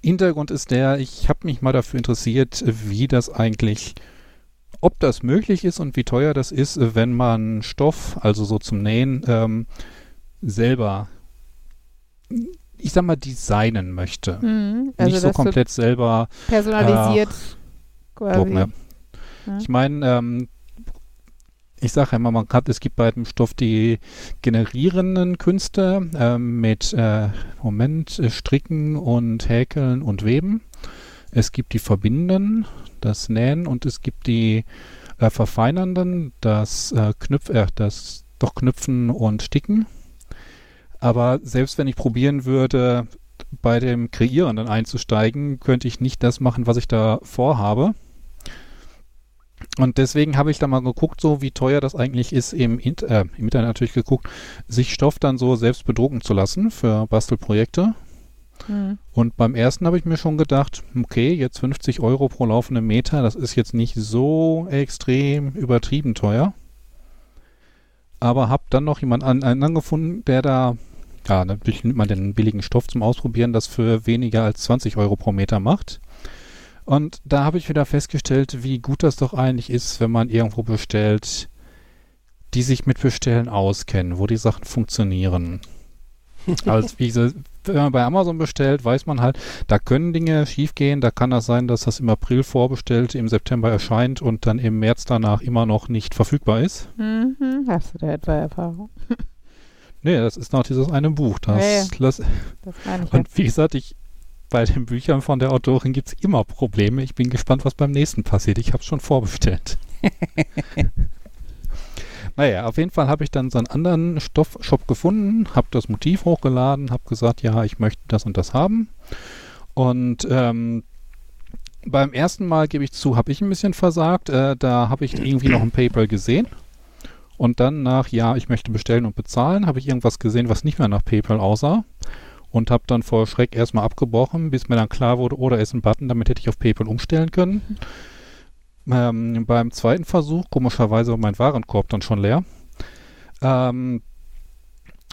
Hintergrund ist der, ich habe mich mal dafür interessiert, ob das möglich ist und wie teuer das ist, wenn man Stoff, also so zum Nähen, selber, ich sag mal, designen möchte. Also nicht so komplett selber personalisiert quasi. Drucken, ja. Ich meine, ich sage ja immer, es gibt bei dem Stoff die generierenden Künste mit Stricken und Häkeln und Weben. Es gibt die verbindenden, das Nähen, und es gibt die verfeinernden, das Knüpfen und Sticken. Aber selbst wenn ich probieren würde, bei dem Kreierenden einzusteigen, könnte ich nicht das machen, was ich da vorhabe. Und deswegen habe ich da mal geguckt, so wie teuer das eigentlich ist, im Internet natürlich geguckt, sich Stoff dann so selbst bedrucken zu lassen für Bastelprojekte. Mhm. Und beim ersten habe ich mir schon gedacht, okay, jetzt 50 Euro pro laufenden Meter, das ist jetzt nicht so extrem übertrieben teuer. Aber habe dann noch jemanden gefunden, der da, ja, natürlich nimmt man den billigen Stoff zum Ausprobieren, das für weniger als 20 Euro pro Meter macht. Und da habe ich wieder festgestellt, wie gut das doch eigentlich ist, wenn man irgendwo bestellt, die sich mit Bestellen auskennen, wo die Sachen funktionieren. Also wie gesagt, wenn man bei Amazon bestellt, weiß man halt, da können Dinge schiefgehen, da kann das sein, dass das im April vorbestellt, im September erscheint und dann im März danach immer noch nicht verfügbar ist. Mhm, hast du da etwa Erfahrung? Nee, das ist noch dieses eine Buch. Das meine ich. Und wie gesagt, bei den Büchern von der Autorin gibt es immer Probleme. Ich bin gespannt, was beim nächsten passiert. Ich habe es schon vorbestellt. Naja, auf jeden Fall habe ich dann so einen anderen Stoffshop gefunden, habe das Motiv hochgeladen, habe gesagt, ja, ich möchte das und das haben. Und beim ersten Mal, gebe ich zu, habe ich ein bisschen versagt. Da habe ich irgendwie noch ein PayPal gesehen. Und dann nach, ja, ich möchte bestellen und bezahlen, habe ich irgendwas gesehen, was nicht mehr nach PayPal aussah. Und habe dann vor Schreck erstmal abgebrochen, bis mir dann klar wurde, oh, da ist ein Button, damit hätte ich auf PayPal umstellen können. Beim zweiten Versuch, komischerweise war mein Warenkorb dann schon leer,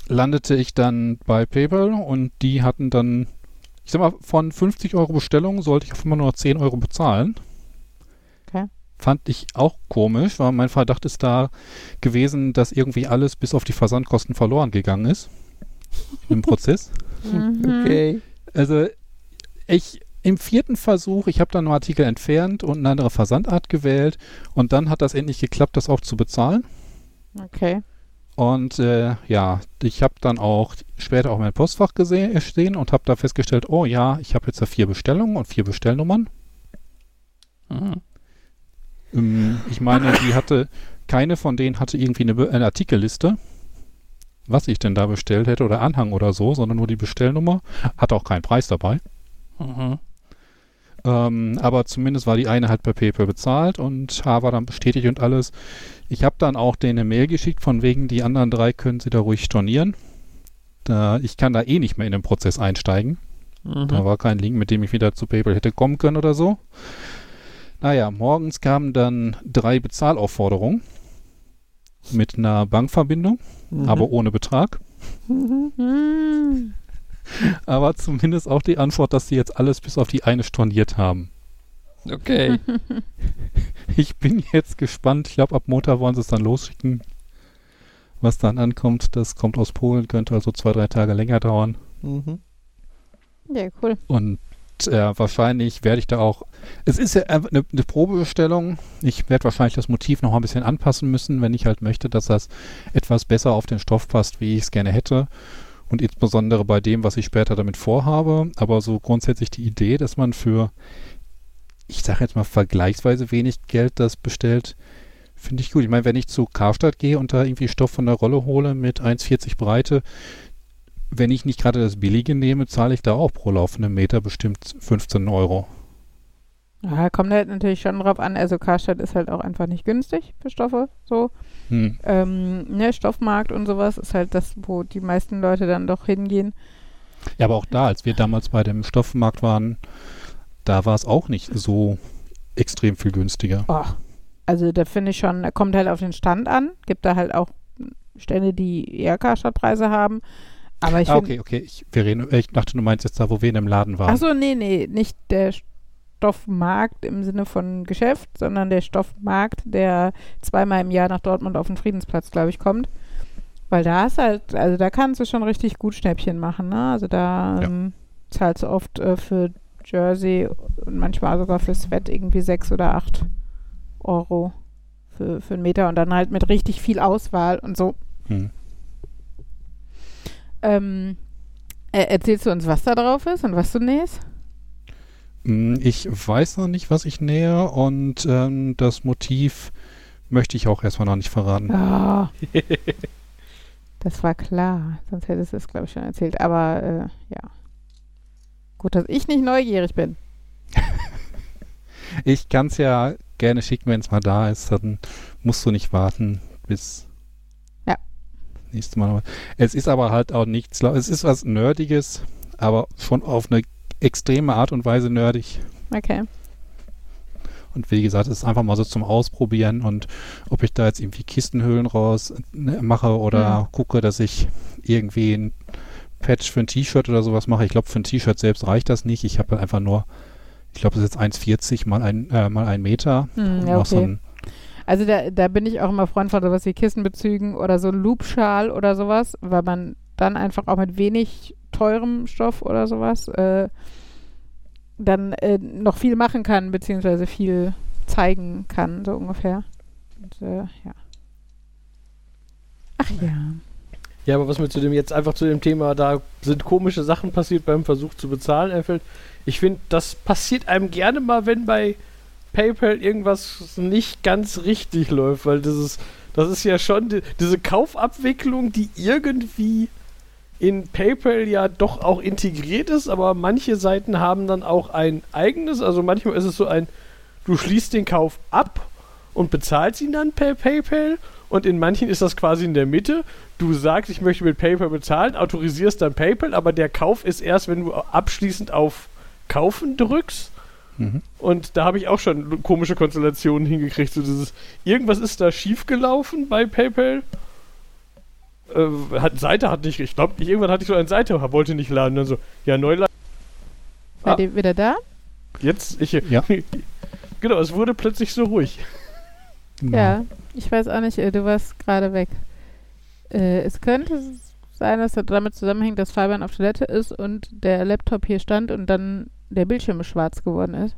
landete ich dann bei PayPal und die hatten dann, ich sag mal, von 50 Euro Bestellung sollte ich auf immer nur 10 Euro bezahlen. Okay. Fand ich auch komisch, weil mein Verdacht ist da gewesen, dass irgendwie alles bis auf die Versandkosten verloren gegangen ist im Prozess. Okay. Also im vierten Versuch, ich habe dann einen Artikel entfernt und eine andere Versandart gewählt und dann hat das endlich geklappt, das auch zu bezahlen. Okay. Und ja, ich habe dann auch später auch mein Postfach gesehen und habe da festgestellt, oh ja, ich habe jetzt da 4 Bestellungen und 4 Bestellnummern. Mhm. Ich meine, keine von denen hatte irgendwie eine Artikelliste, was ich denn da bestellt hätte oder Anhang oder so, sondern nur die Bestellnummer. Hat auch keinen Preis dabei. Mhm. Aber zumindest war die eine halt per PayPal bezahlt und war dann bestätigt und alles. Ich habe dann auch denen eine Mail geschickt, von wegen, die anderen 3 können sie da ruhig stornieren. Ich kann da eh nicht mehr in den Prozess einsteigen. Mhm. Da war kein Link, mit dem ich wieder zu PayPal hätte kommen können oder so. Naja, morgens kamen dann 3 Bezahlaufforderungen mit einer Bankverbindung, aber ohne Betrag. Aber zumindest auch die Antwort, dass sie jetzt alles bis auf die eine storniert haben. Okay. Ich bin jetzt gespannt. Ich glaube, ab Montag wollen sie es dann losschicken. Was dann ankommt, das kommt aus Polen, könnte also 2-3 Tage länger dauern. Mhm. Ja, cool. Und wahrscheinlich werde ich da auch, es ist ja eine Probebestellung, ich werde wahrscheinlich das Motiv noch ein bisschen anpassen müssen, wenn ich halt möchte, dass das etwas besser auf den Stoff passt, wie ich es gerne hätte und insbesondere bei dem, was ich später damit vorhabe, aber so grundsätzlich die Idee, dass man für, ich sage jetzt mal vergleichsweise wenig Geld das bestellt, finde ich gut. Ich meine, wenn ich zu Karstadt gehe und da irgendwie Stoff von der Rolle hole mit 1,40 Breite, wenn ich nicht gerade das Billige nehme, zahle ich da auch pro laufenden Meter bestimmt 15 Euro. Ja, kommt halt natürlich schon drauf an. Also Karstadt ist halt auch einfach nicht günstig für Stoffe. So. Ne, Stoffmarkt und sowas ist halt das, wo die meisten Leute dann doch hingehen. Ja, aber auch da, als wir damals bei dem Stoffmarkt waren, da war es auch nicht so extrem viel günstiger. Oh, also da finde ich schon, kommt halt auf den Stand an. Gibt da halt auch Stände, die eher Karstadtpreise haben. Aber ich okay. Ich dachte, du meinst jetzt da, wo wir in dem Laden waren. Achso, nee, nicht der Stoffmarkt im Sinne von Geschäft, sondern der Stoffmarkt, der zweimal im Jahr nach Dortmund auf den Friedensplatz, glaube ich, kommt. Weil da ist halt, also da kannst du schon richtig gut Schnäppchen machen, ne? Also da zahlst du oft für Jersey und manchmal sogar für Sweat irgendwie 6 oder 8 Euro für einen Meter und dann halt mit richtig viel Auswahl und so. Hm. Erzählst du uns, was da drauf ist und was du nähst? Ich weiß noch nicht, was ich nähe und das Motiv möchte ich auch erstmal noch nicht verraten. Oh. Das war klar, sonst hättest du es, glaube ich, schon erzählt. Aber ja, gut, dass ich nicht neugierig bin. Ich kann es ja gerne schicken, wenn es mal da ist. Dann musst du nicht warten bis das nächste Mal. Es ist aber halt auch nichts. Es ist was Nerdiges, aber schon auf eine extreme Art und Weise nerdig. Okay. Und wie gesagt, es ist einfach mal so zum Ausprobieren und ob ich da jetzt irgendwie Kistenhöhlen raus mache oder gucke, dass ich irgendwie ein Patch für ein T-Shirt oder sowas mache. Ich glaube, für ein T-Shirt selbst reicht das nicht. Ich habe halt einfach nur, ich glaube, das ist jetzt 1,40 mal ein Meter. Und okay. Noch so ein, also da bin ich auch immer Freund von sowas wie Kissenbezügen oder so ein Loopschal oder sowas, weil man dann einfach auch mit wenig teurem Stoff oder sowas dann noch viel machen kann, beziehungsweise viel zeigen kann, so ungefähr. Und, ja. Ach ja. Ja, aber was mir zu dem jetzt einfach zu dem Thema, da sind komische Sachen passiert beim Versuch zu bezahlen, einfällt. Ich finde, das passiert einem gerne mal, wenn bei PayPal irgendwas nicht ganz richtig läuft, weil das ist ja schon diese Kaufabwicklung, die irgendwie in PayPal ja doch auch integriert ist, aber manche Seiten haben dann auch ein eigenes, also manchmal ist es so ein, du schließt den Kauf ab und bezahlst ihn dann per PayPal und in manchen ist das quasi in der Mitte, du sagst, ich möchte mit PayPal bezahlen, autorisierst dann PayPal, aber der Kauf ist erst, wenn du abschließend auf Kaufen drückst. Und da habe ich auch schon komische Konstellationen hingekriegt. So dieses, irgendwas ist da schiefgelaufen bei PayPal. Ich glaube, irgendwann hatte ich so eine Seite, wollte nicht laden. Dann so, ja, neu laden. Seid ihr wieder da? Jetzt? Ja. Genau, es wurde plötzlich so ruhig. Ja, ich weiß auch nicht, du warst gerade weg. Es könnte sein, dass das damit zusammenhängt, dass Fabian auf Toilette ist und der Laptop hier stand und dann der Bildschirm ist schwarz geworden ist,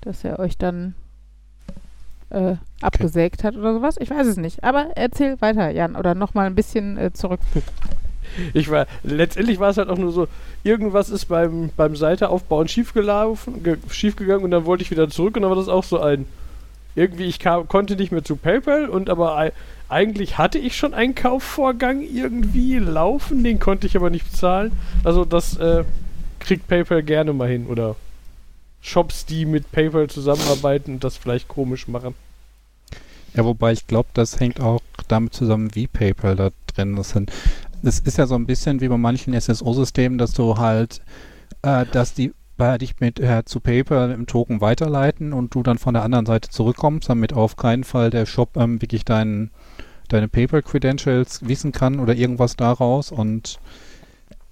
dass er euch dann abgesägt hat oder sowas. Ich weiß es nicht, aber erzähl weiter, Jan, oder nochmal ein bisschen zurück. Letztendlich war es halt auch nur so, irgendwas ist beim Seiteaufbauen schiefgegangen und dann wollte ich wieder zurück und dann war das auch so ein, irgendwie ich konnte nicht mehr zu PayPal und aber eigentlich hatte ich schon einen Kaufvorgang irgendwie laufen, den konnte ich aber nicht bezahlen. Also das, kriegt PayPal gerne mal hin oder Shops, die mit PayPal zusammenarbeiten und das vielleicht komisch machen. Ja, wobei ich glaube, das hängt auch damit zusammen, wie PayPal da drin ist. Das ist ja so ein bisschen wie bei manchen SSO-Systemen, dass du halt, dass die dich mit zu PayPal im Token weiterleiten und du dann von der anderen Seite zurückkommst, damit auf keinen Fall der Shop wirklich deine PayPal-Credentials wissen kann oder irgendwas daraus und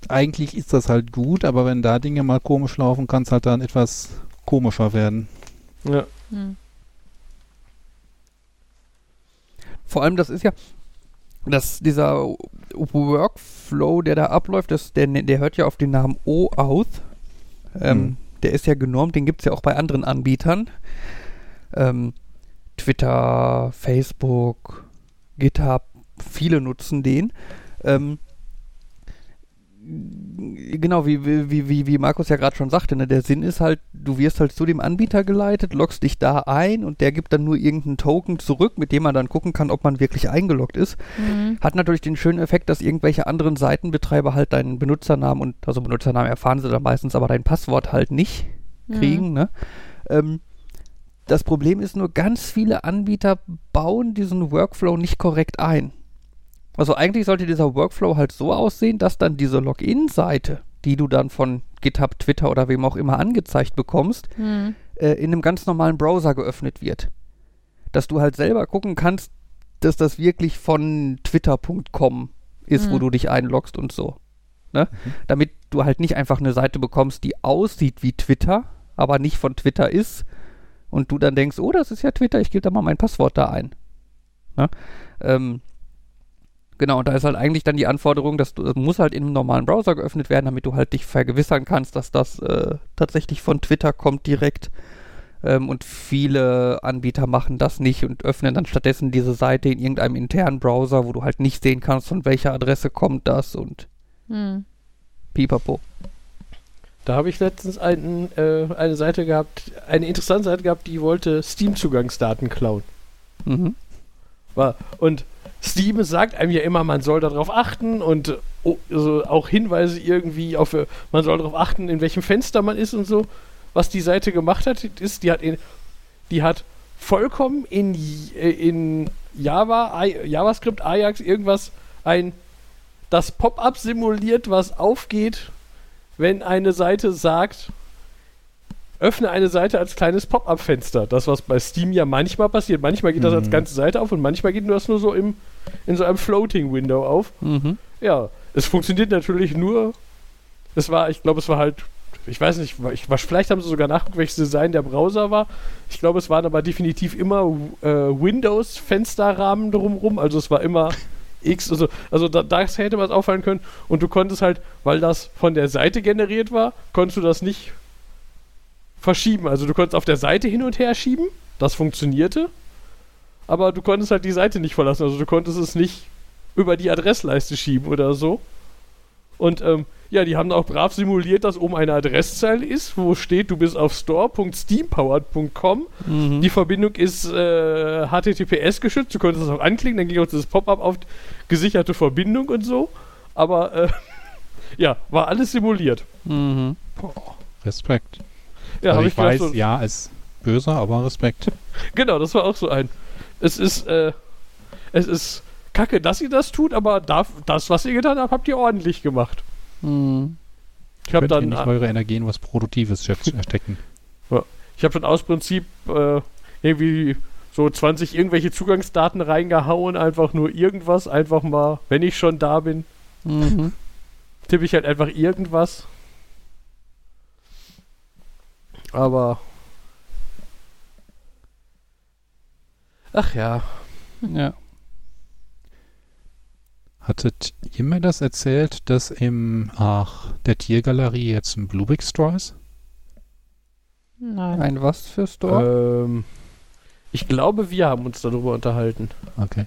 eigentlich ist das halt gut, aber wenn da Dinge mal komisch laufen, kann es halt dann etwas komischer werden. Ja. Hm. Vor allem, das ist ja, dass dieser Workflow, der da abläuft, der hört ja auf den Namen O aus. Der ist ja genormt, den gibt es ja auch bei anderen Anbietern. Twitter, Facebook, GitHub, viele nutzen den. Genau, wie Markus ja gerade schon sagte, ne? Der Sinn ist halt, du wirst halt zu dem Anbieter geleitet, loggst dich da ein und der gibt dann nur irgendeinen Token zurück, mit dem man dann gucken kann, ob man wirklich eingeloggt ist. Mhm. Hat natürlich den schönen Effekt, dass irgendwelche anderen Seitenbetreiber halt deinen Benutzernamen Benutzernamen erfahren sie dann meistens, aber dein Passwort halt nicht kriegen. Mhm. Ne? Das Problem ist nur, ganz viele Anbieter bauen diesen Workflow nicht korrekt ein. Also eigentlich sollte dieser Workflow halt so aussehen, dass dann diese Login-Seite, die du dann von GitHub, Twitter oder wem auch immer angezeigt bekommst, in einem ganz normalen Browser geöffnet wird. Dass du halt selber gucken kannst, dass das wirklich von twitter.com ist, wo du dich einloggst und so. Ne? Mhm. Damit du halt nicht einfach eine Seite bekommst, die aussieht wie Twitter, aber nicht von Twitter ist und du dann denkst, oh, das ist ja Twitter, ich gebe da mal mein Passwort da ein. Ne? Genau, und da ist halt eigentlich dann die Anforderung, dass das muss halt in einem normalen Browser geöffnet werden, damit du halt dich vergewissern kannst, dass das tatsächlich von Twitter kommt direkt. Und viele Anbieter machen das nicht und öffnen dann stattdessen diese Seite in irgendeinem internen Browser, wo du halt nicht sehen kannst, von welcher Adresse kommt das und pipapo. Da habe ich letztens eine interessante Seite gehabt, die wollte Steam-Zugangsdaten klauen. Mhm. Und Steam sagt einem ja immer, man soll darauf achten und also auch Hinweise irgendwie auf, man soll darauf achten, in welchem Fenster man ist und so. Was die Seite gemacht hat, ist, die hat vollkommen in Java, JavaScript, Ajax, irgendwas das Pop-up simuliert, was aufgeht, wenn eine Seite sagt, öffne eine Seite als kleines Pop-up-Fenster. Das, was bei Steam ja manchmal passiert. Manchmal geht das als ganze Seite auf und manchmal geht das nur so in so einem Floating-Window auf. Mhm. Ja, es funktioniert natürlich nur, vielleicht haben sie sogar nachgeguckt, welches Design der Browser war. Ich glaube, es waren aber definitiv immer Windows-Fensterrahmen drumrum. Also es war immer X und so. Also da hätte was auffallen können. Und du konntest halt, weil das von der Seite generiert war, konntest du das nicht verschieben. Also du konntest auf der Seite hin und her schieben. Das funktionierte. Aber du konntest halt die Seite nicht verlassen. Also du konntest es nicht über die Adressleiste schieben oder so. Und die haben auch brav simuliert, dass oben eine Adresszeile ist, wo steht, du bist auf store.steampowered.com. Mhm. Die Verbindung ist HTTPS geschützt. Du konntest das auch anklicken, dann ging auch das Pop-up auf gesicherte Verbindung und so. Aber war alles simuliert. Mhm. Respekt. Ja, also ich weiß, ist böser, aber Respekt. Genau, das war auch so ein. Es ist Kacke, dass ihr das tut, aber das, was ihr getan habt, habt ihr ordentlich gemacht. Hm. Ich habe dann nicht eure Energie in was Produktives stecken. Ich habe dann aus Prinzip irgendwie so 20 irgendwelche Zugangsdaten reingehauen, einfach nur irgendwas, einfach mal, wenn ich schon da bin, tippe ich halt einfach irgendwas. Aber ach ja. Ja. Hattet jemand das erzählt, dass der Tiergalerie jetzt ein Bluebrix Store ist? Nein. Ein was für Store? Ich glaube, wir haben uns darüber unterhalten. Okay.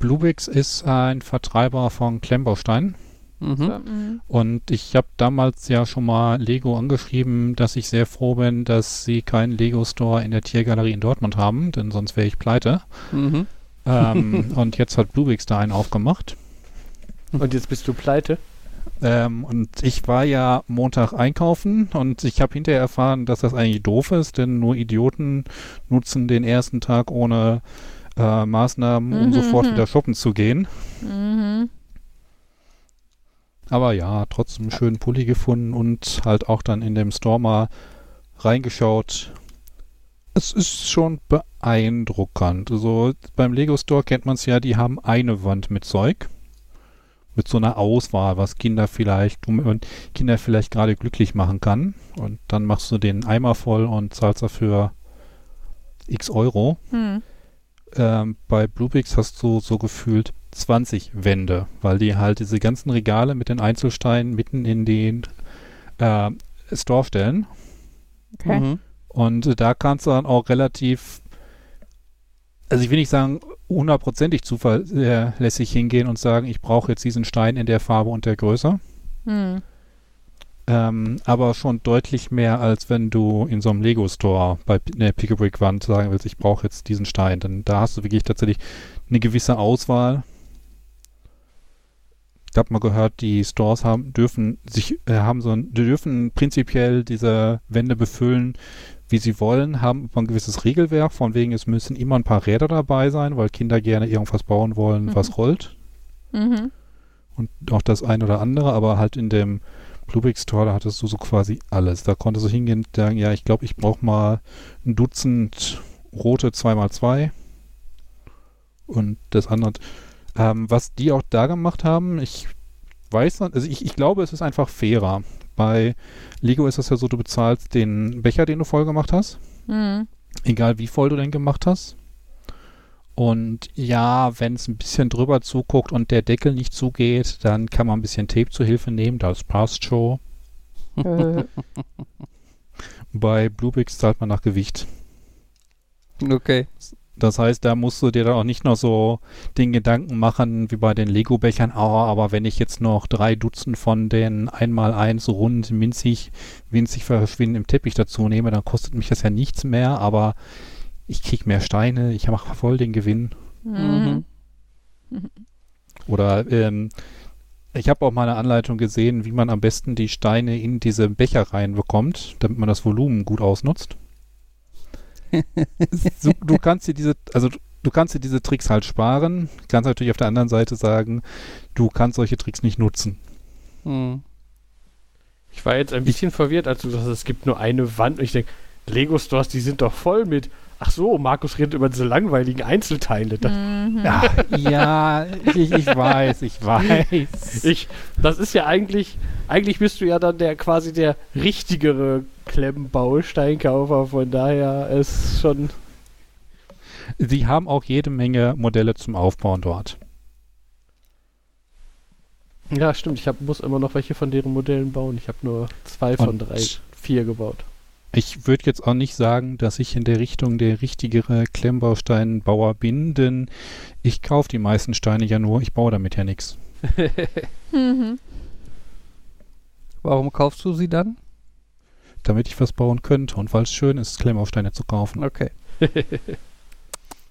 Bluebrix ist ein Vertreiber von Klemmbausteinen. Mhm. Und ich habe damals ja schon mal Lego angeschrieben, dass ich sehr froh bin, dass sie keinen Lego-Store in der Tiergalerie in Dortmund haben, denn sonst wäre ich pleite. Mhm. Und jetzt hat Bluebrix da einen aufgemacht. Und jetzt bist du pleite? Und ich war ja Montag einkaufen und ich habe hinterher erfahren, dass das eigentlich doof ist, denn nur Idioten nutzen den ersten Tag ohne Maßnahmen, um sofort wieder shoppen zu gehen. Mhm. Aber ja, trotzdem einen schönen Pulli gefunden und halt auch dann in dem Store mal reingeschaut. Es ist schon beeindruckend. Also beim Lego-Store kennt man es ja, die haben eine Wand mit Zeug. Mit so einer Auswahl, was Kinder vielleicht gerade glücklich machen kann. Und dann machst du den Eimer voll und zahlst dafür x Euro. Hm. Bei Bluebrix hast du so gefühlt 20 Wände, weil die halt diese ganzen Regale mit den Einzelsteinen mitten in den Store stellen. Okay. Mhm. Und da kannst du dann auch relativ, also ich will nicht sagen, hundertprozentig zuverlässig hingehen und sagen, ich brauche jetzt diesen Stein in der Farbe und der Größe. Hm. Aber schon deutlich mehr, als wenn du in so einem Lego-Store bei einer Pick-a-Brick-Wand sagen willst, ich brauche jetzt diesen Stein. Denn da hast du wirklich tatsächlich eine gewisse Auswahl. Ich habe mal gehört, die Stores dürfen prinzipiell diese Wände befüllen, wie sie wollen, haben ein gewisses Regelwerk, von wegen es müssen immer ein paar Räder dabei sein, weil Kinder gerne irgendwas bauen wollen, was rollt. Mhm. Und auch das ein oder andere, aber halt in dem Bluebrix Store, da hattest du so quasi alles. Da konntest du hingehen und sagen, ja, ich glaube, ich brauche mal ein Dutzend rote 2x2 und das andere. Was die auch da gemacht haben, ich weiß nicht, also ich glaube, es ist einfach fairer. Bei Lego ist das ja so, du bezahlst den Becher, den du voll gemacht hast. Mhm. Egal wie voll du den gemacht hast. Und ja, wenn es ein bisschen drüber zuguckt und der Deckel nicht zugeht, dann kann man ein bisschen Tape zur Hilfe nehmen, das passt schon. Bei Bluebrix zahlt man nach Gewicht. Okay. Das heißt, da musst du dir dann auch nicht noch so den Gedanken machen, wie bei den Lego-Bechern, aber wenn ich jetzt noch 3 Dutzend von den 1x1 rund winzig verschwinden im Teppich dazu nehme, dann kostet mich das ja nichts mehr, aber ich kriege mehr Steine, ich mache voll den Gewinn. Mhm. Oder ich habe auch mal eine Anleitung gesehen, wie man am besten die Steine in diese Becher reinbekommt, damit man das Volumen gut ausnutzt. Du kannst dir diese, du kannst dir diese Tricks halt sparen. Kannst natürlich auf der anderen Seite sagen, du kannst solche Tricks nicht nutzen. Hm. Ich war jetzt ein bisschen verwirrt, als du sagst, es gibt nur eine Wand. Und ich denke, Lego-Stores, die sind doch voll mit. Ach so, Markus redet über diese langweiligen Einzelteile. Mhm. Ja, ich weiß. Das ist ja eigentlich bist du ja dann der richtigere Klemmbausteinkaufer, von daher ist schon... Sie haben auch jede Menge Modelle zum Aufbauen dort. Ja, stimmt, ich muss immer noch welche von deren Modellen bauen. Ich habe nur 2 von 4 gebaut. Ich würde jetzt auch nicht sagen, dass ich in der Richtung der richtigere Klemmbausteinbauer bin, denn ich kaufe die meisten Steine ja nur, ich baue damit ja nichts. Mhm. Warum kaufst du sie dann? Damit ich was bauen könnte und weil es schön ist, Klemmbausteine zu kaufen. Okay.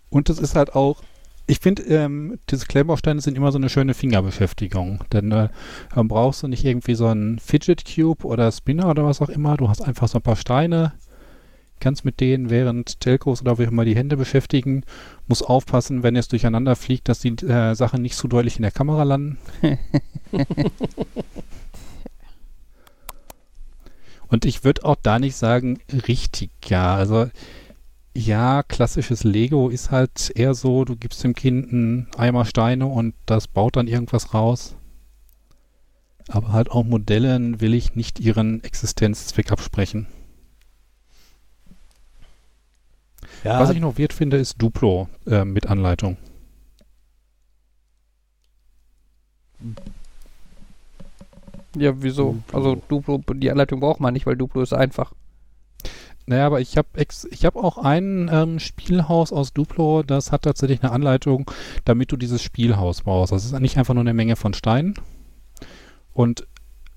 Und das ist halt auch, ich finde, diese Klemmbausteine sind immer so eine schöne Fingerbeschäftigung. Denn dann brauchst du nicht irgendwie so einen Fidget Cube oder Spinner oder was auch immer. Du hast einfach so ein paar Steine, kannst mit denen während Telcos oder wie auch immer die Hände beschäftigen. Musst aufpassen, wenn es durcheinander fliegt, dass die Sachen nicht zu deutlich in der Kamera landen. Und ich würde auch da nicht sagen, richtig, ja. Also... Ja, klassisches Lego ist halt eher so, du gibst dem Kind einen Eimer Steine und das baut dann irgendwas raus. Aber halt auch Modellen will ich nicht ihren Existenzzweck absprechen. Ja. Was ich noch weird finde, ist Duplo mit Anleitung. Ja, wieso? Duplo. Also Duplo, die Anleitung braucht man nicht, weil Duplo ist einfach. Naja, aber ich hab auch ein Spielhaus aus Duplo, das hat tatsächlich eine Anleitung, damit du dieses Spielhaus baust. Das ist nicht einfach nur eine Menge von Steinen. Und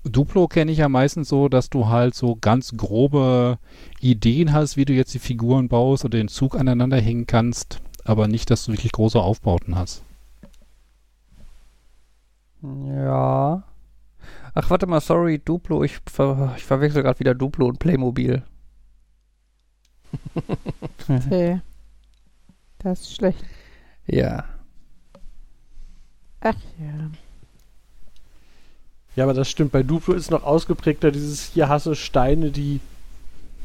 Duplo kenne ich ja meistens so, dass du halt so ganz grobe Ideen hast, wie du jetzt die Figuren baust oder den Zug aneinander hängen kannst, aber nicht, dass du wirklich große Aufbauten hast. Ja. Ach, warte mal, sorry, Duplo, ich verwechsel gerade wieder Duplo und Playmobil. Okay. Das ist schlecht. Ja. Ach ja. Ja, aber das stimmt. Bei Duplo ist noch ausgeprägter dieses hier hast du Steine, die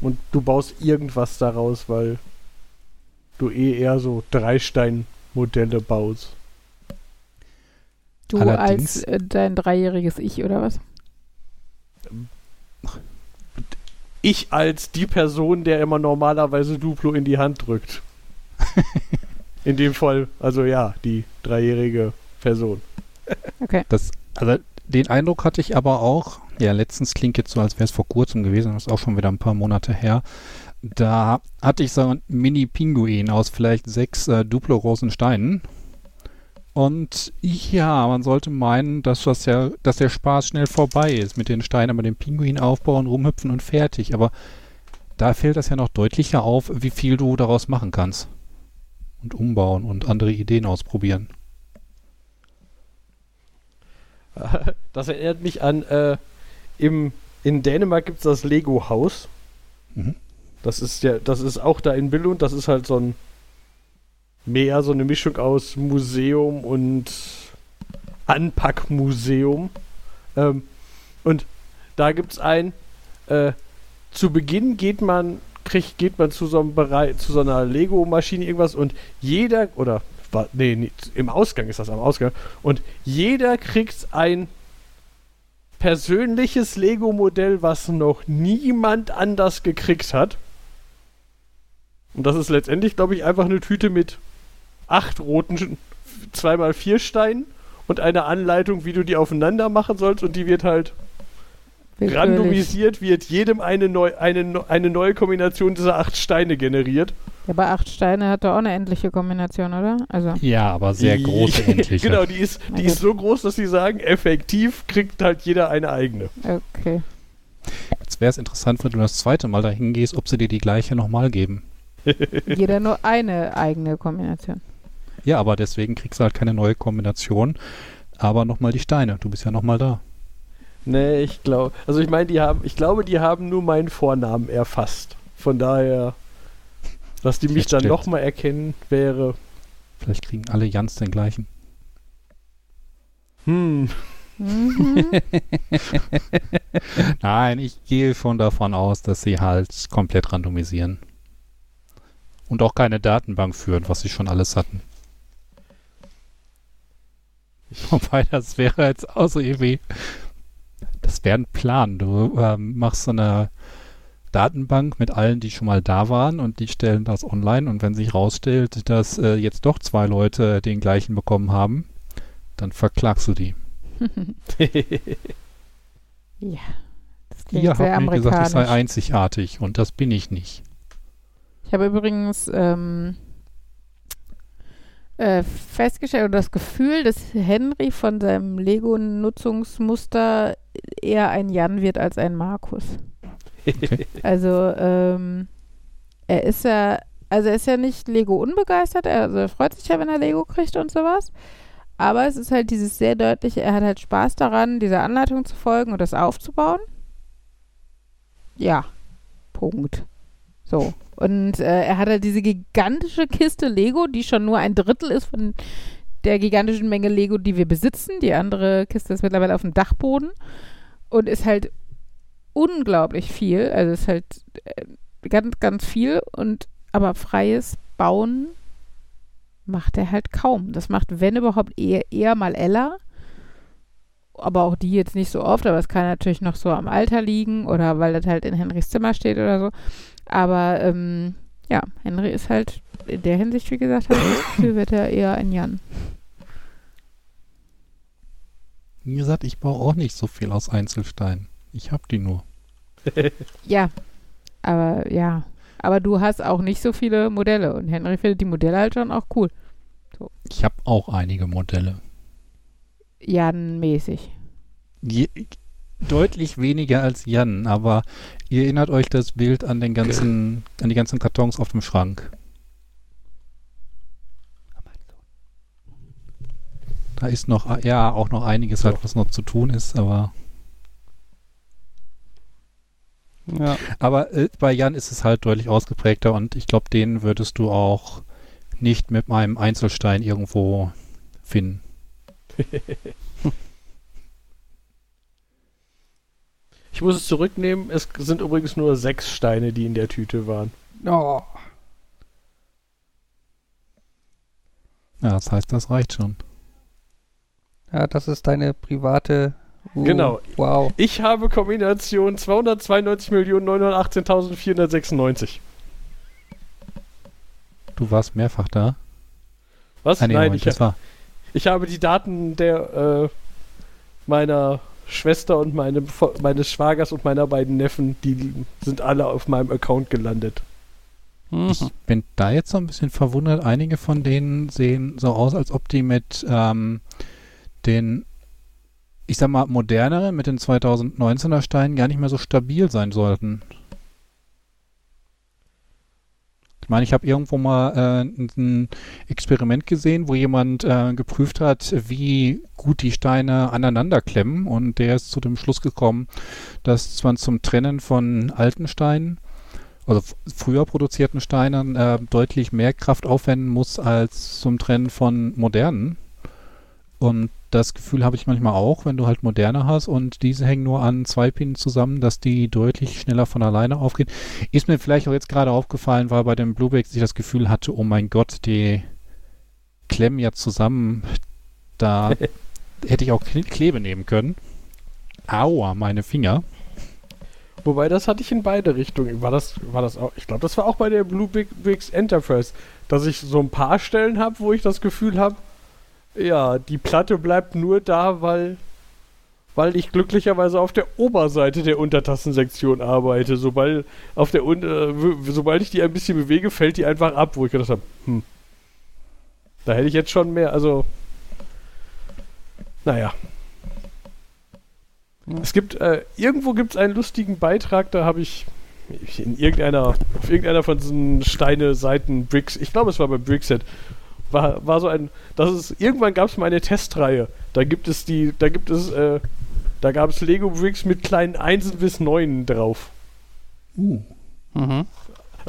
und du baust irgendwas daraus, weil du eher so 3-Stein-Modelle baust. Du Allerdings, als dein 3-jähriges Ich, oder was? Ich als die Person, der immer normalerweise Duplo in die Hand drückt. In dem Fall, also ja, die 3-jährige Person. Okay. Also den Eindruck hatte ich aber auch, ja, letztens klingt jetzt so, als wäre es vor kurzem gewesen, das ist auch schon wieder ein paar Monate her, da hatte ich so einen Mini-Pinguin aus vielleicht 6 Duplo-großen Steinen. Und ja, man sollte meinen, dass der Spaß schnell vorbei ist mit den Steinen, aber den Pinguin aufbauen, rumhüpfen und fertig. Aber da fällt das ja noch deutlicher auf, wie viel du daraus machen kannst. Und umbauen und andere Ideen ausprobieren. Das erinnert mich an, in Dänemark gibt es das Lego-Haus. Mhm. Das ist auch da in Billund, das ist halt so ein mehr so eine Mischung aus Museum und Anpackmuseum. Und da gibt's zu Beginn geht man zu so einem Bereich, zu so einer Lego-Maschine irgendwas und am Ausgang, und jeder kriegt ein persönliches Lego-Modell, was noch niemand anders gekriegt hat. Und das ist letztendlich, glaube ich, einfach eine Tüte mit 8 roten 2x4 Steinen und eine Anleitung, wie du die aufeinander machen sollst, und die wird halt randomisiert, wird jedem eine neue Kombination dieser 8 Steine generiert. Ja, aber 8 Steine hat doch auch eine endliche Kombination, oder? Also. Ja, aber sehr große endliche. Genau, die ist so groß, dass sie sagen, effektiv kriegt halt jeder eine eigene. Okay. Jetzt wäre es interessant, wenn du das zweite Mal dahin gehst, ob sie dir die gleiche nochmal geben. Jeder nur eine eigene Kombination. Ja, aber deswegen kriegst du halt keine neue Kombination, aber nochmal die Steine. Du bist ja nochmal da. Nee, ich glaube, die haben nur meinen Vornamen erfasst. Von daher Dass die mich dann nochmal erkennen, wäre... Vielleicht kriegen alle Jans den gleichen. Nein, ich gehe schon davon aus, dass sie halt komplett randomisieren. Und auch keine Datenbank führen, was sie schon alles hatten. Wobei, das wäre jetzt auch so irgendwie... Das wäre ein Plan. Du machst so eine Datenbank mit allen, die schon mal da waren, und die stellen das online, und wenn sich rausstellt, dass jetzt doch zwei Leute den gleichen bekommen haben, dann verklagst du die. Ja, das klingt sehr amerikanisch. Ihr habt mir gesagt, ich sei einzigartig, und das bin ich nicht. Ich habe übrigens festgestellt oder das Gefühl, dass Henry von seinem Lego-Nutzungsmuster eher ein Jan wird als ein Markus. Okay. Also er ist ja nicht Lego unbegeistert, also er freut sich ja, wenn er Lego kriegt und sowas, aber es ist halt dieses sehr deutliche, er hat halt Spaß daran, dieser Anleitung zu folgen und das aufzubauen. Ja, Punkt. So, und er hat halt diese gigantische Kiste Lego, die schon nur ein Drittel ist von der gigantischen Menge Lego, die wir besitzen. Die andere Kiste ist mittlerweile auf dem Dachboden und ist halt unglaublich viel, also ist halt ganz, ganz viel, und aber freies Bauen macht er halt kaum. Das macht, wenn überhaupt, eher mal Ella, aber auch die jetzt nicht so oft, aber es kann natürlich noch so am Alter liegen oder weil das halt in Henrys Zimmer steht oder so, aber ja, Henry ist halt in der Hinsicht, wie gesagt, wird er eher ein Jan. Wie gesagt, ich baue auch nicht so viel aus Einzelsteinen. Ich hab die nur. Ja. Aber du hast auch nicht so viele Modelle. Und Henry findet die Modelle halt schon auch cool. So. Ich habe auch einige Modelle. Jan-mäßig. Deutlich weniger als Jan. Aber ihr erinnert euch das Bild an den ganzen, an die ganzen Kartons auf dem Schrank. Da ist noch, ja, auch noch einiges halt, was noch zu tun ist, aber... Ja. Aber bei Jan ist es halt deutlich ausgeprägter, und ich glaube, den würdest du auch nicht mit meinem Einzelstein irgendwo finden. Ich muss es zurücknehmen. Es sind übrigens nur 6 Steine, die in der Tüte waren. Oh. Ja, das heißt, das reicht schon. Ja, das ist deine private... Genau. Wow. Ich habe Kombination 292.918.496. Du warst mehrfach da? Was? Nein, ich habe die Daten der meiner Schwester und meines Schwagers und meiner beiden Neffen, die sind alle auf meinem Account gelandet. Ich bin da jetzt so ein bisschen verwundert. Einige von denen sehen so aus, als ob die mit den, ich sag mal, modernere mit den 2019er Steinen gar nicht mehr so stabil sein sollten. Ich meine, ich habe irgendwo mal ein Experiment gesehen, wo jemand geprüft hat, wie gut die Steine aneinander klemmen, und der ist zu dem Schluss gekommen, dass man zum Trennen von alten Steinen, also früher produzierten Steinen, deutlich mehr Kraft aufwenden muss als zum Trennen von modernen. Und das Gefühl habe ich manchmal auch, wenn du halt moderne hast und diese hängen nur an 2 Pinnen zusammen, dass die deutlich schneller von alleine aufgehen. Ist mir vielleicht auch jetzt gerade aufgefallen, weil bei dem Bluebrix ich das Gefühl hatte, oh mein Gott, die klemmen ja zusammen. Da hätte ich auch Klebe nehmen können. Aua, meine Finger. Wobei, das hatte ich in beide Richtungen. War das auch, ich glaube, das war auch bei der Bluebrix Enterprise, dass ich so ein paar Stellen habe, wo ich das Gefühl habe, ja, die Platte bleibt nur da, weil ich glücklicherweise auf der Oberseite der Untertassensektion arbeite. Sobald ich die ein bisschen bewege, fällt die einfach ab, wo ich gedacht habe, da hätte ich jetzt schon mehr, also naja. Es gibt, irgendwo gibt es einen lustigen Beitrag, da habe ich auf irgendeiner von diesen Steine-Seiten Bricks, ich glaube, es war bei Brickset, war so ein, das ist, irgendwann gab es mal eine Testreihe. Da gab es Lego-Bricks mit kleinen Einsen bis Neunen drauf. Mhm.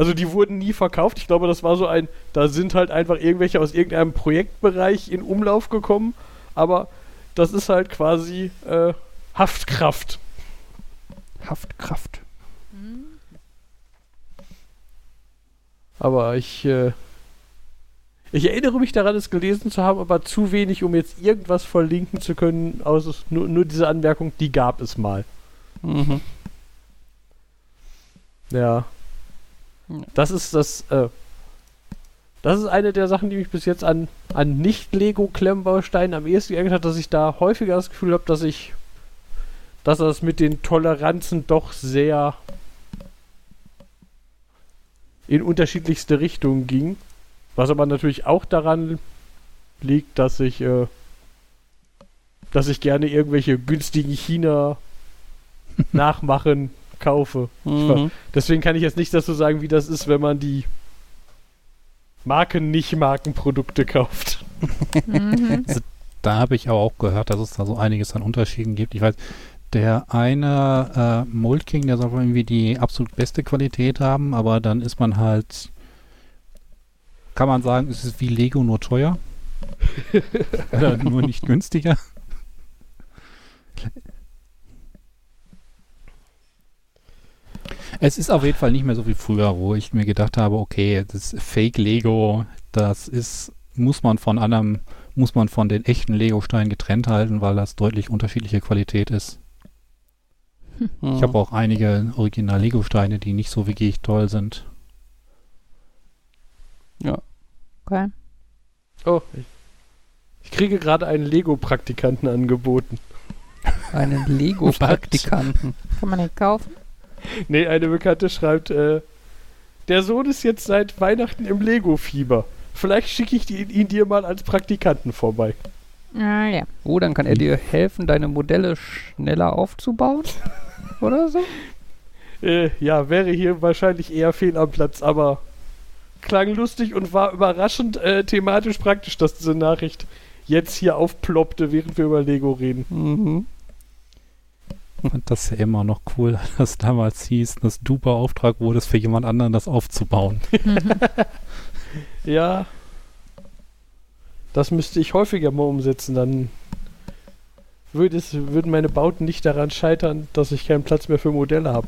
Also die wurden nie verkauft. Ich glaube, das war so ein, da sind halt einfach irgendwelche aus irgendeinem Projektbereich in Umlauf gekommen. Aber das ist halt quasi Haftkraft. Haftkraft. Mhm. Aber ich erinnere mich daran, es gelesen zu haben, aber zu wenig, um jetzt irgendwas verlinken zu können, außer nur diese Anmerkung, die gab es mal. Mhm. Ja. Das ist eine der Sachen, die mich bis jetzt an Nicht-Lego-Klemmbausteinen am ehesten geärgert hat, dass ich da häufiger das Gefühl habe, dass das mit den Toleranzen doch sehr in unterschiedlichste Richtungen ging. Was aber natürlich auch daran liegt, dass ich gerne irgendwelche günstigen China nachmachen kaufe. Deswegen kann ich jetzt nicht dazu sagen, wie das ist, wenn man die Markenprodukte kauft. Also, da habe ich aber auch gehört, dass es da so einiges an Unterschieden gibt. Ich weiß, der eine Moldking, der soll irgendwie die absolut beste Qualität haben, aber dann ist man halt, kann man sagen, es ist wie Lego, nur teuer. Oder nur nicht günstiger. Es ist auf jeden Fall nicht mehr so wie früher, wo ich mir gedacht habe, okay, das Fake-Lego, muss man von den echten Lego-Steinen getrennt halten, weil das deutlich unterschiedliche Qualität ist. Ich habe auch einige Original-Lego-Steine, die nicht so wirklich toll sind. Ja. Okay. Oh, ich kriege gerade einen Lego-Praktikanten angeboten. Einen Lego-Praktikanten? Kann man den kaufen? Nee, eine Bekannte schreibt, der Sohn ist jetzt seit Weihnachten im Lego-Fieber. Vielleicht schicke ich ihn dir mal als Praktikanten vorbei. Ah, ja. Oh, dann kann er dir helfen, deine Modelle schneller aufzubauen? Oder so? Ja, wäre hier wahrscheinlich eher fehl am Platz, aber klang lustig und war überraschend thematisch praktisch, dass diese Nachricht jetzt hier aufploppte, während wir über Lego reden. Mhm. Und das ist ja immer noch cool, dass damals hieß, dass du beauftragt wurdest, für jemand anderen das aufzubauen. Ja. Das müsste ich häufiger mal umsetzen, dann würden meine Bauten nicht daran scheitern, dass ich keinen Platz mehr für Modelle habe.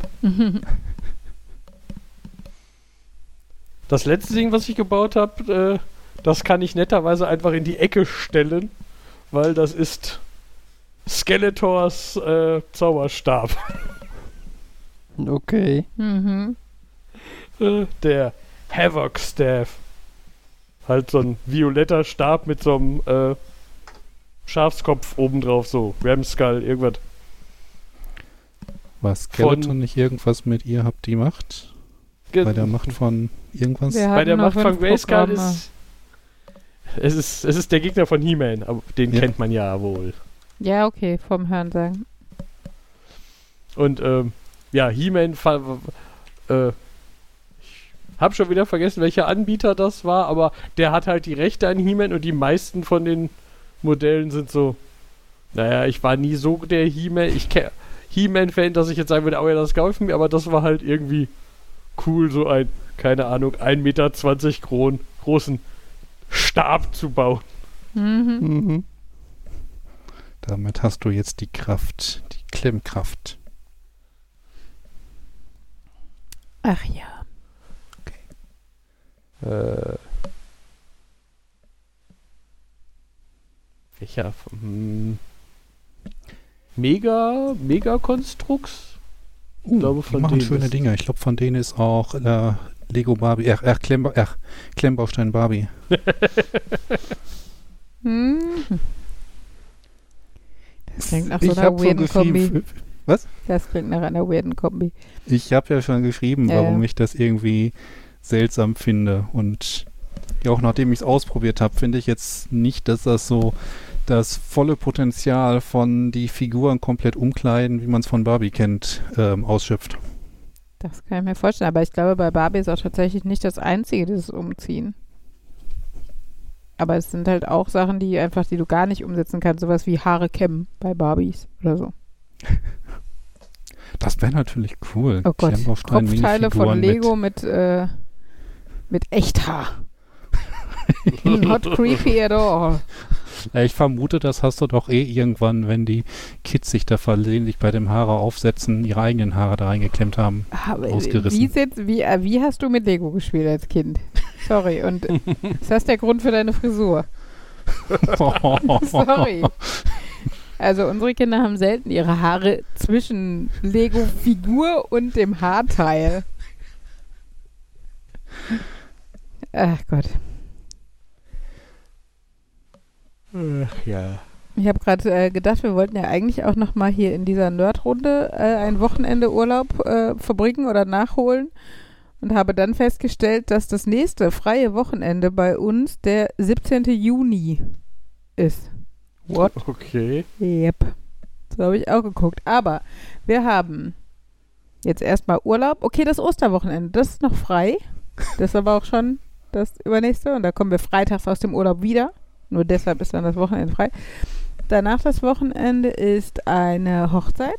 Das letzte Ding, was ich gebaut habe, das kann ich netterweise einfach in die Ecke stellen, weil das ist Skeletors Zauberstab. Okay. Mhm. Der Havoc Staff. Halt so ein violetter Stab mit so einem Schafskopf obendrauf, so Ramskull, irgendwas. War Skeleton nicht irgendwas mit ihr habt die Macht? Bei der Macht von irgendwas? Bei der Macht von Grayskull ist es ist der Gegner von He-Man, aber den kennt man ja wohl. Ja, okay, vom Hören sagen. Und He-Man, ich hab schon wieder vergessen, welcher Anbieter das war, aber der hat halt die Rechte an He-Man und die meisten von den Modellen sind so, naja, ich war nie so der He-Man-Fan, dass ich jetzt sagen würde, oh ja, das kaufen wir, aber das war halt irgendwie cool, so ein, keine Ahnung, 1,20 Meter großen Stab zu bauen. Mhm. Damit hast du jetzt die Kraft, die Klemmkraft. Ach ja. Okay. Mega-Konstructs? Ich glaube, von die machen denen schöne Dinger. Ich glaube, von denen ist auch Lego Barbie, Klemmbaustein Barbie. Das klingt nach so einer weirden Kombi. Was? Das klingt nach einer weirden Kombi. Ich habe ja schon geschrieben, warum ich das irgendwie seltsam finde. Und ja, auch nachdem ich es ausprobiert habe, finde ich jetzt nicht, dass das so das volle Potenzial von die Figuren komplett umkleiden, wie man es von Barbie kennt, ausschöpft. Das kann ich mir vorstellen. Aber ich glaube, bei Barbie ist auch tatsächlich nicht das Einzige, dieses Umziehen. Aber es sind halt auch Sachen, die du gar nicht umsetzen kannst. Sowas wie Haare kämmen bei Barbies oder so. Das wäre natürlich cool. Oh Gott, Kopfteile von Lego mit mit Echthaar. Not creepy at all. Ich vermute, das hast du doch eh irgendwann, wenn die Kids sich da versehentlich bei dem Haare aufsetzen, ihre eigenen Haare da reingeklemmt haben, ausgerissen. Wie hast du mit Lego gespielt als Kind? Sorry, und ist das der Grund für deine Frisur? Sorry. Also unsere Kinder haben selten ihre Haare zwischen Lego-Figur und dem Haarteil. Ach Gott. Ach ja. Ich habe gerade gedacht, wir wollten ja eigentlich auch nochmal hier in dieser Nerd-Runde ein Wochenende Urlaub verbringen oder nachholen und habe dann festgestellt, dass das nächste freie Wochenende bei uns der 17. Juni ist. What? Okay. Yep. So habe ich auch geguckt. Aber wir haben jetzt erstmal Urlaub. Okay, das Osterwochenende, das ist noch frei. Das ist aber auch schon das übernächste und da kommen wir freitags aus dem Urlaub wieder. Nur deshalb ist dann das Wochenende frei. Danach das Wochenende ist eine Hochzeit.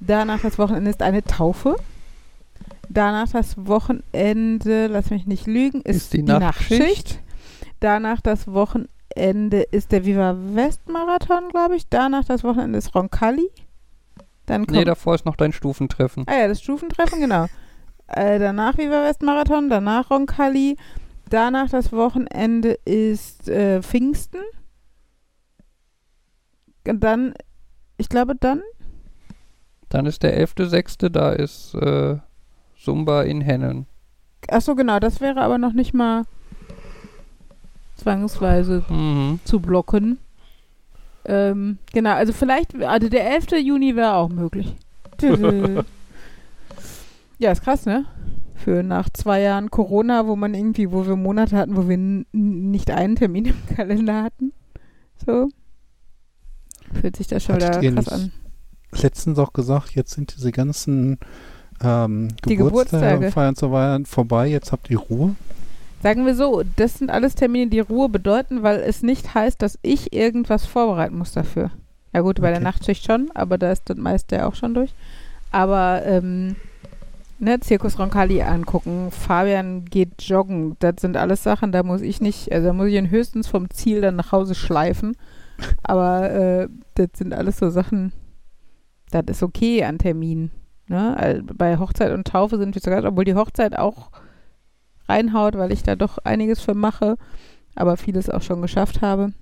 Danach das Wochenende ist eine Taufe. Danach das Wochenende, lass mich nicht lügen, ist die Nachtschicht. Danach das Wochenende ist der Viva West Marathon, glaube ich. Danach das Wochenende ist Roncalli. Dann kommt davor ist noch dein Stufentreffen. Ah ja, das Stufentreffen, genau. Danach Viva West Marathon, danach Roncalli. Danach das Wochenende ist Pfingsten. Und dann, ich glaube dann? Dann ist der 11.6., da ist Sumba in Hennen. Achso, genau, das wäre aber noch nicht mal zwangsweise zu blocken. Genau, also vielleicht, also der 11. Juni wäre auch möglich. Ja, ist krass, ne? Für nach 2 Jahren Corona, wo wir Monate hatten, wo wir nicht einen Termin im Kalender hatten. So. Fühlt sich das schon wieder krass an. Letztens auch gesagt, jetzt sind diese ganzen Geburtstage, Feiern und so weiter vorbei, jetzt habt ihr Ruhe. Sagen wir so, das sind alles Termine, die Ruhe bedeuten, weil es nicht heißt, dass ich irgendwas vorbereiten muss dafür. Ja gut, bei der Nachtschicht schon, aber da ist das meiste ja auch schon durch. Aber Zirkus Roncalli angucken, Fabian geht joggen, das sind alles Sachen, da muss ich nicht, also da muss ich ihn höchstens vom Ziel dann nach Hause schleifen, aber das sind alles so Sachen, das ist okay an Terminen. Ne? Also bei Hochzeit und Taufe sind wir sogar, obwohl die Hochzeit auch reinhaut, weil ich da doch einiges für mache, aber vieles auch schon geschafft habe.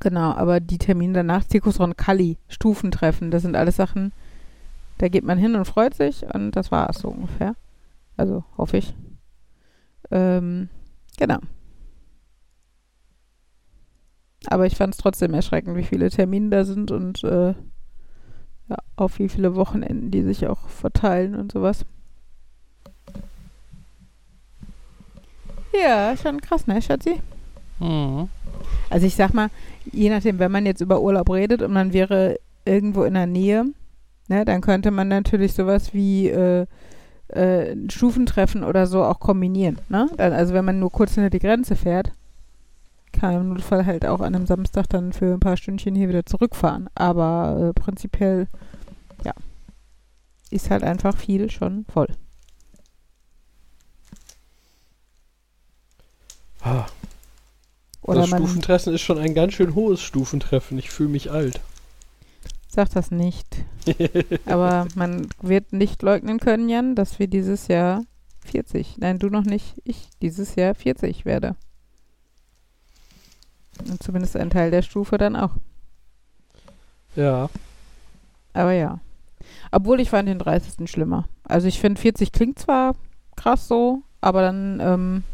Genau, aber die Termine danach, Zirkus Roncalli, Stufentreffen, das sind alles Sachen, da geht man hin und freut sich und das war es so ungefähr. Also hoffe ich. Genau. Aber ich fand es trotzdem erschreckend, wie viele Termine da sind und auf wie viele Wochenenden die sich auch verteilen und sowas. Ja, schon krass, ne, Schatzi? Mhm. Also ich sag mal, je nachdem, wenn man jetzt über Urlaub redet und man wäre irgendwo in der Nähe, ne, dann könnte man natürlich sowas wie Stufentreffen oder so auch kombinieren. Ne? Dann, also wenn man nur kurz hinter die Grenze fährt, kann man im Notfall halt auch an einem Samstag dann für ein paar Stündchen hier wieder zurückfahren. Aber prinzipiell, ja, ist halt einfach viel schon voll. Ah. Oder das Stufentreffen ist schon ein ganz schön hohes Stufentreffen. Ich fühle mich alt. Sag das nicht. Aber man wird nicht leugnen können, Jan, dass wir dieses Jahr 40. Nein, du noch nicht. Ich dieses Jahr 40 werde. Und zumindest ein Teil der Stufe dann auch. Ja. Aber ja. Obwohl ich fand den 30. schlimmer. Also ich finde 40 klingt zwar krass so, aber dann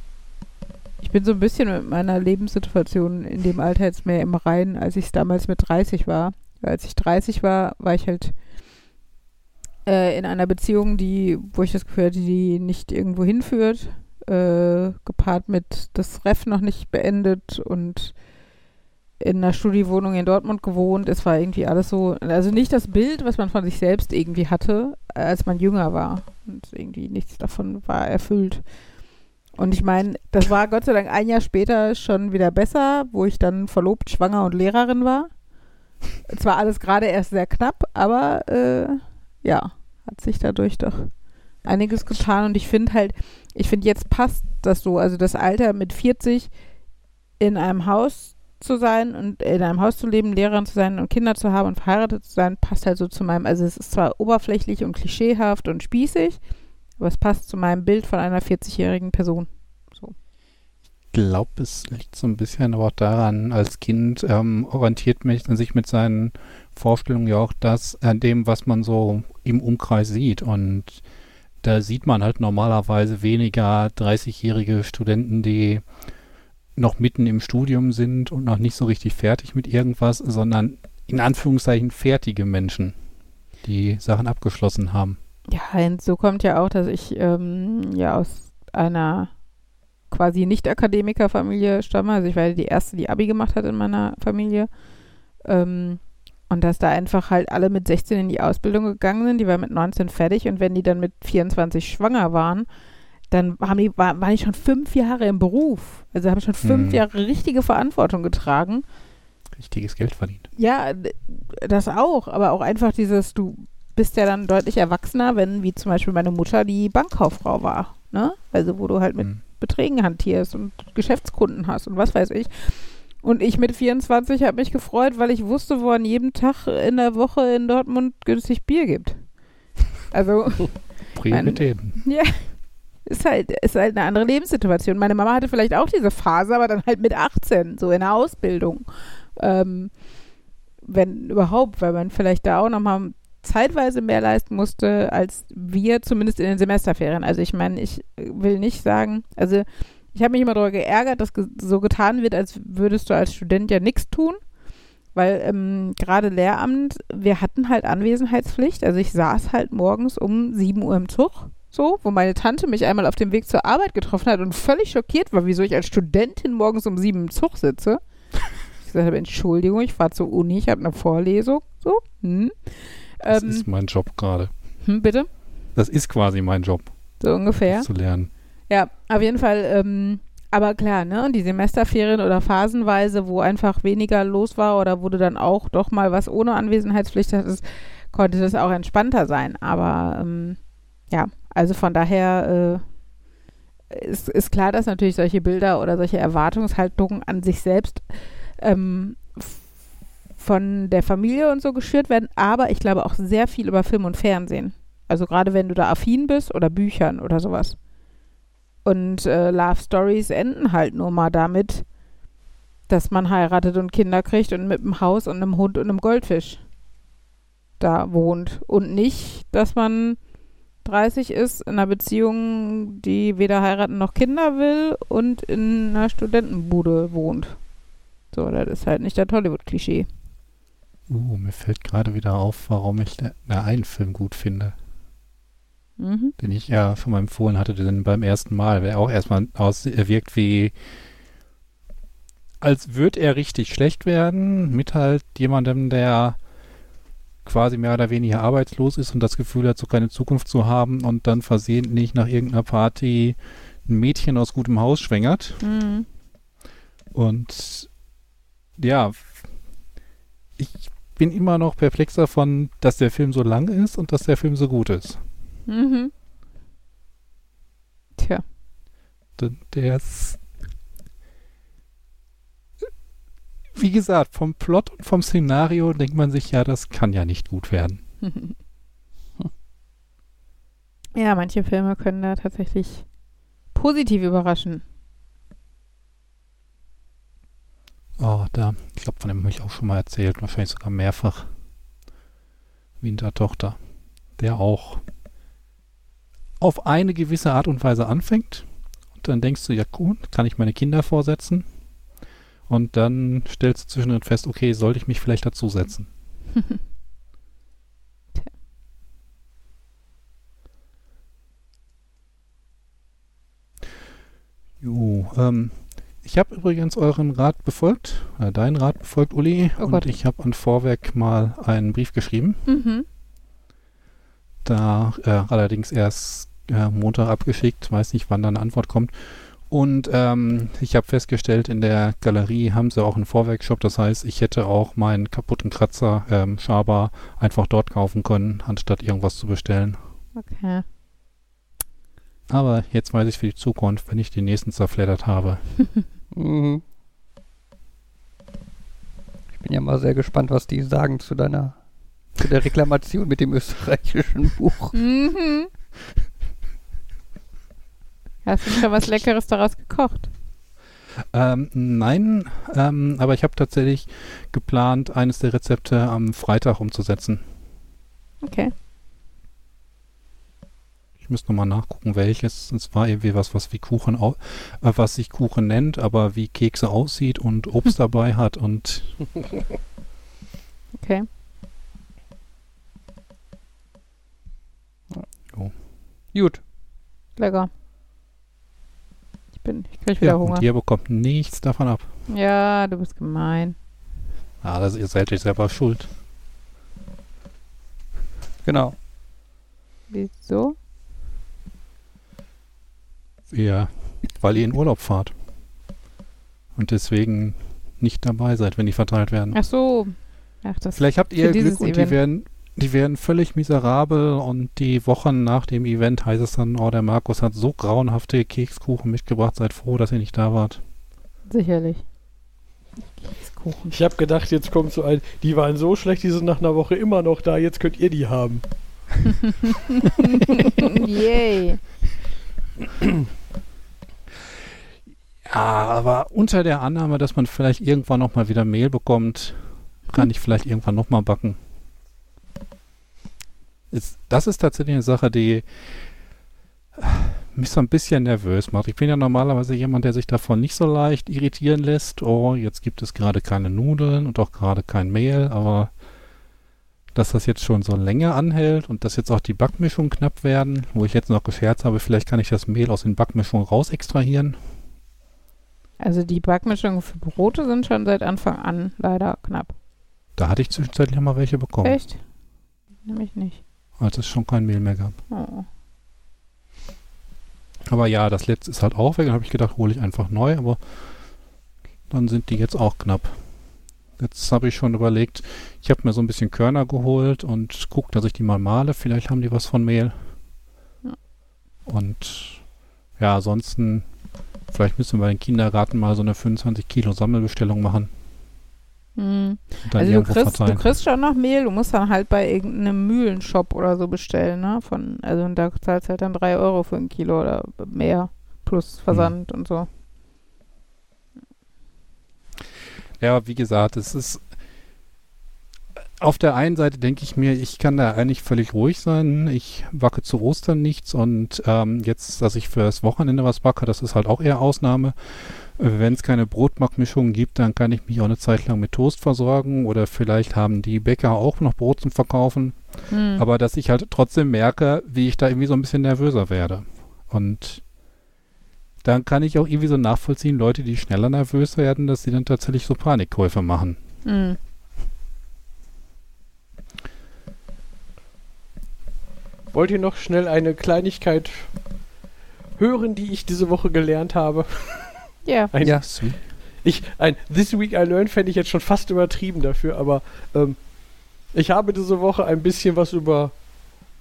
ich bin so ein bisschen mit meiner Lebenssituation in dem Alter jetzt mehr im Reinen, als ich es damals mit 30 war. Als ich 30 war, war ich halt in einer Beziehung, wo ich das Gefühl hatte, die nicht irgendwo hinführt, gepaart mit das Ref noch nicht beendet und in einer Studiwohnung in Dortmund gewohnt. Es war irgendwie alles so, also nicht das Bild, was man von sich selbst irgendwie hatte, als man jünger war. Und irgendwie nichts davon war erfüllt. Und ich meine, das war Gott sei Dank ein Jahr später schon wieder besser, wo ich dann verlobt, schwanger und Lehrerin war. Zwar alles gerade erst sehr knapp, aber ja, hat sich dadurch doch einiges getan und ich finde halt, ich finde, jetzt passt das so. Also das Alter mit 40 in einem Haus zu sein und in einem Haus zu leben, Lehrerin zu sein und Kinder zu haben und verheiratet zu sein, passt halt so zu meinem, also es ist zwar oberflächlich und klischeehaft und spießig, aber es passt zu meinem Bild von einer 40-jährigen Person. So. Ich glaube, es liegt so ein bisschen aber auch daran, als Kind orientiert man sich mit seinen Vorstellungen ja auch das an dem, was man so im Umkreis sieht, und da sieht man halt normalerweise weniger 30-jährige Studenten, die noch mitten im Studium sind und noch nicht so richtig fertig mit irgendwas, sondern in Anführungszeichen fertige Menschen, die Sachen abgeschlossen haben. Ja, Heinz, so kommt ja auch, dass ich ja aus einer quasi Nicht-Akademiker-Familie stamme. Also ich war ja die Erste, die Abi gemacht hat in meiner Familie. Und dass da einfach halt alle mit 16 in die Ausbildung gegangen sind. Die waren mit 19 fertig, und wenn die dann mit 24 schwanger waren, dann waren die schon 5 Jahre im Beruf. Also haben schon 5 Jahre richtige Verantwortung getragen. Richtiges Geld verdient. Ja, das auch. Aber auch einfach dieses, du bist ja dann deutlich erwachsener, wenn, wie zum Beispiel meine Mutter, die Bankkauffrau war. Ne? Also wo du halt mit Beträgen hantierst und Geschäftskunden hast und was weiß ich. Und ich mit 24 habe mich gefreut, weil ich wusste, wo an jedem Tag in der Woche in Dortmund günstig Bier gibt. Also Prioritäten. Ja. Ist halt eine andere Lebenssituation. Meine Mama hatte vielleicht auch diese Phase, aber dann halt mit 18, so in der Ausbildung. Wenn überhaupt, weil man vielleicht da auch nochmal zeitweise mehr leisten musste, als wir zumindest in den Semesterferien. Also ich meine, ich will nicht sagen, also ich habe mich immer darüber geärgert, dass so getan wird, als würdest du als Student ja nichts tun, weil gerade Lehramt, wir hatten halt Anwesenheitspflicht. Also ich saß halt morgens um 7 Uhr im Zug. So, wo meine Tante mich einmal auf dem Weg zur Arbeit getroffen hat und völlig schockiert war, wieso ich als Studentin morgens um 7 im Zug sitze. Ich gesagt habe, Entschuldigung, ich fahre zur Uni, ich habe eine Vorlesung. So, Das ist mein Job gerade. Bitte? Das ist quasi mein Job. So ungefähr. Das zu lernen. Ja, auf jeden Fall. Aber klar, ne, die Semesterferien oder phasenweise, wo einfach weniger los war oder wo du dann auch doch mal was ohne Anwesenheitspflicht hattest, konnte das auch entspannter sein. Aber ja. Also von daher ist klar, dass natürlich solche Bilder oder solche Erwartungshaltungen an sich selbst von der Familie und so geschürt werden, aber ich glaube auch sehr viel über Film und Fernsehen. Also gerade wenn du da affin bist oder Büchern oder sowas. Und Love Stories enden halt nur mal damit, dass man heiratet und Kinder kriegt und mit einem Haus und einem Hund und einem Goldfisch da wohnt. Und nicht, dass man 30 ist, in einer Beziehung, die weder heiraten noch Kinder will und in einer Studentenbude wohnt. So, das ist halt nicht das Hollywood-Klischee. Mir fällt gerade wieder auf, warum ich da einen Film gut finde. Den ich ja schon mal empfohlen hatte, denn beim ersten Mal, der auch erstmal wirkt wie, als würde er richtig schlecht werden, mit halt jemandem, der quasi mehr oder weniger arbeitslos ist und das Gefühl hat, so keine Zukunft zu haben, und dann versehentlich nach irgendeiner Party ein Mädchen aus gutem Haus schwängert. Und ja, ich bin immer noch perplex davon, dass der Film so lang ist und dass der Film so gut ist. Tja. Der ist, wie gesagt, vom Plot und vom Szenario denkt man sich, ja, das kann ja nicht gut werden. Ja, manche Filme können da tatsächlich positiv überraschen. Oh, ich glaube, von dem habe ich auch schon mal erzählt, wahrscheinlich sogar mehrfach. Wintertochter, der auch auf eine gewisse Art und Weise anfängt. Und dann denkst du, ja gut, kann ich meine Kinder vorsetzen? Und dann stellst du zwischendrin fest, okay, sollte ich mich vielleicht dazusetzen? Jo, ich habe übrigens euren Rat befolgt, deinen Rat befolgt, Uli. Oh Gott. Und ich habe an Vorwerk mal einen Brief geschrieben. Da allerdings erst Montag abgeschickt, weiß nicht, wann da eine Antwort kommt. Und ich habe festgestellt, in der Galerie haben sie auch einen Vorwerkshop. Das heißt, ich hätte auch meinen kaputten Kratzer, Schaber, einfach dort kaufen können, anstatt irgendwas zu bestellen. Okay. Aber jetzt weiß ich für die Zukunft, wenn ich die nächsten zerfleddert habe. Mhm. Ich bin ja mal sehr gespannt, was die sagen zu der Reklamation mit dem österreichischen Buch. Mhm. Hast du schon was Leckeres daraus gekocht? Nein, aber ich habe tatsächlich geplant, eines der Rezepte am Freitag umzusetzen. Okay. Ich müsste nochmal nachgucken, welches. Es war irgendwie was wie Kuchen, was sich Kuchen nennt, aber wie Kekse aussieht und Obst dabei hat und. Okay. Oh. Gut. Lecker. Ich krieg wieder Hunger. Und ihr bekommt nichts davon ab. Ja, du bist gemein. Ah, ihr seid euch selber schuld. Genau. Wieso? Ja, weil ihr in Urlaub fahrt. Und deswegen nicht dabei seid, wenn die verteilt werden. Ach so. Ach, das vielleicht habt ihr Glück und die werden völlig miserabel und die Wochen nach dem Event heißt es dann, oh, der Markus hat so grauenhafte Kekskuchen mitgebracht, seid froh, dass ihr nicht da wart. Sicherlich. Kekskuchen. Ich habe gedacht, jetzt kommt so ein, die waren so schlecht, die sind nach einer Woche immer noch da, jetzt könnt ihr die haben. Yay. Ja, aber unter der Annahme, dass man vielleicht irgendwann nochmal wieder Mehl bekommt, kann ich vielleicht irgendwann nochmal backen. Das ist tatsächlich eine Sache, die mich so ein bisschen nervös macht. Ich bin ja normalerweise jemand, der sich davon nicht so leicht irritieren lässt. Oh, jetzt gibt es gerade keine Nudeln und auch gerade kein Mehl, aber dass das jetzt schon so länger anhält und dass jetzt auch die Backmischungen knapp werden, wo ich jetzt noch gescherzt habe, vielleicht kann ich das Mehl aus den Backmischungen raus extrahieren. Also die Backmischungen für Brote sind schon seit Anfang an leider knapp. Da hatte ich zwischenzeitlich mal welche bekommen. Echt? Nämlich nicht. Als es schon kein Mehl mehr gab. Oh. Aber ja, das letzte ist halt auch weg. Dann habe ich gedacht, hole ich einfach neu. Aber dann sind die jetzt auch knapp. Jetzt habe ich schon überlegt, ich habe mir so ein bisschen Körner geholt und gucke, dass ich die mal male. Vielleicht haben die was von Mehl. Ja. Und ja, ansonsten, vielleicht müssen wir bei den Kindergarten mal so eine 25 Kilo Sammelbestellung machen. Mhm. Also du kriegst schon noch Mehl, du musst dann halt bei irgendeinem Mühlenshop oder so bestellen, ne? Und da zahlst du halt dann 3 Euro für ein Kilo oder mehr, plus Versand und so. Ja, wie gesagt, es ist auf der einen Seite denke ich mir, ich kann da eigentlich völlig ruhig sein, ich backe zu Ostern nichts und jetzt, dass ich fürs Wochenende was backe, das ist halt auch eher Ausnahme. Wenn es keine Brotbackmischung gibt, dann kann ich mich auch eine Zeit lang mit Toast versorgen oder vielleicht haben die Bäcker auch noch Brot zum Verkaufen. Hm. Aber dass ich halt trotzdem merke, wie ich da irgendwie so ein bisschen nervöser werde. Und dann kann ich auch irgendwie so nachvollziehen, Leute, die schneller nervös werden, dass sie dann tatsächlich so Panikkäufe machen. Hm. Wollt ihr noch schnell eine Kleinigkeit hören, die ich diese Woche gelernt habe? Yeah. Ja. Ein This Week I Learned fände ich jetzt schon fast übertrieben dafür, aber ich habe diese Woche ein bisschen was über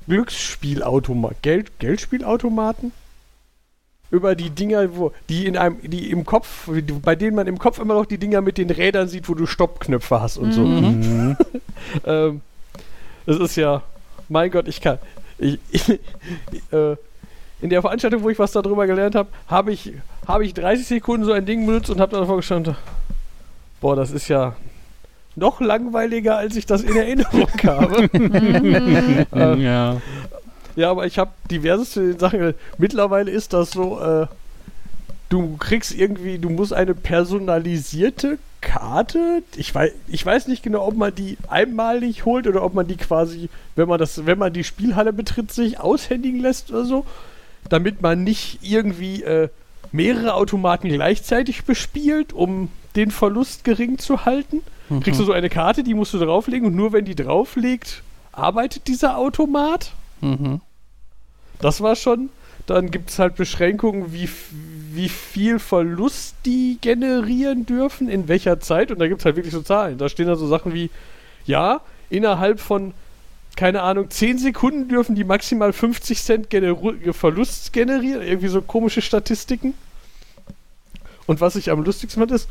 Geldspielautomaten? Über die Dinger, bei denen man im Kopf immer noch die Dinger mit den Rädern sieht, wo du Stoppknöpfe hast und so. Mhm. Das ist ja, mein Gott, in der Veranstaltung, wo ich was darüber gelernt habe, habe ich 30 Sekunden so ein Ding benutzt und habe dann davor gestanden, boah, das ist ja noch langweiliger, als ich das in Erinnerung habe. Ja, aber ich habe diverseste Sachen. Mittlerweile ist das so, du musst eine personalisierte Karte, ich weiß nicht genau, ob man die einmalig holt oder ob man die quasi, wenn man die Spielhalle betritt, sich aushändigen lässt oder so, damit man nicht irgendwie mehrere Automaten gleichzeitig bespielt, um den Verlust gering zu halten. Mhm. Kriegst du so eine Karte, die musst du drauflegen und nur wenn die drauf liegt, arbeitet dieser Automat. Mhm. Das war schon. Dann gibt es halt Beschränkungen, wie viel Verlust die generieren dürfen, in welcher Zeit. Und da gibt es halt wirklich so Zahlen. Da stehen dann so Sachen wie, ja, innerhalb von keine Ahnung, 10 Sekunden dürfen die maximal 50 Cent Verlust generieren, irgendwie so komische Statistiken. Und was ich am lustigsten fand ist,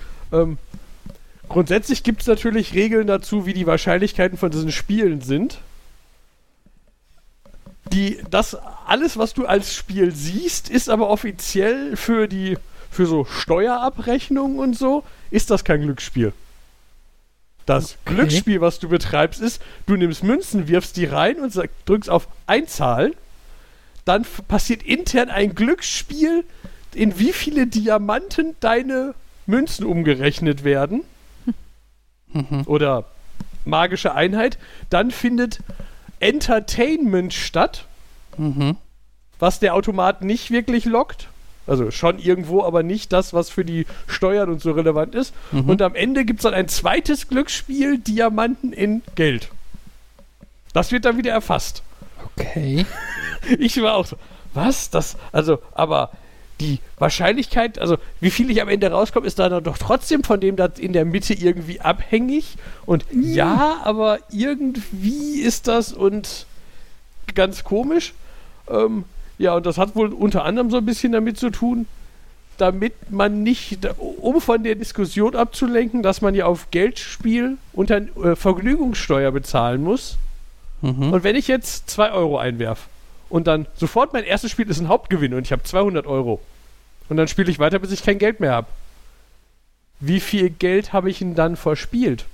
grundsätzlich gibt es natürlich Regeln dazu, wie die Wahrscheinlichkeiten von diesen Spielen sind. Das alles, was du als Spiel siehst, ist aber offiziell für so Steuerabrechnungen und so, ist das kein Glücksspiel. Das Glücksspiel, was du betreibst, ist, du nimmst Münzen, wirfst die rein und drückst auf Einzahlen. Dann passiert intern ein Glücksspiel, in wie viele Diamanten deine Münzen umgerechnet werden. Oder magische Einheit. Dann findet Entertainment statt, was der Automat nicht wirklich lockt. Also schon irgendwo, aber nicht das, was für die Steuern und so relevant ist. Und am Ende gibt es dann ein zweites Glücksspiel, Diamanten in Geld. Das wird dann wieder erfasst. Okay. Ich war auch so, was? Das, also, aber die Wahrscheinlichkeit, also wie viel ich am Ende rauskomme, ist dann doch trotzdem von dem da in der Mitte irgendwie abhängig. Und ja, aber irgendwie ist das und ganz komisch. Ja, und das hat wohl unter anderem so ein bisschen damit zu tun, damit man nicht, um von der Diskussion abzulenken, dass man ja auf Geldspiel unter Vergnügungssteuer bezahlen muss. Und wenn ich jetzt 2 Euro einwerfe und dann sofort mein erstes Spiel ist ein Hauptgewinn und ich habe 200 Euro und dann spiele ich weiter, bis ich kein Geld mehr habe. Wie viel Geld habe ich denn dann verspielt?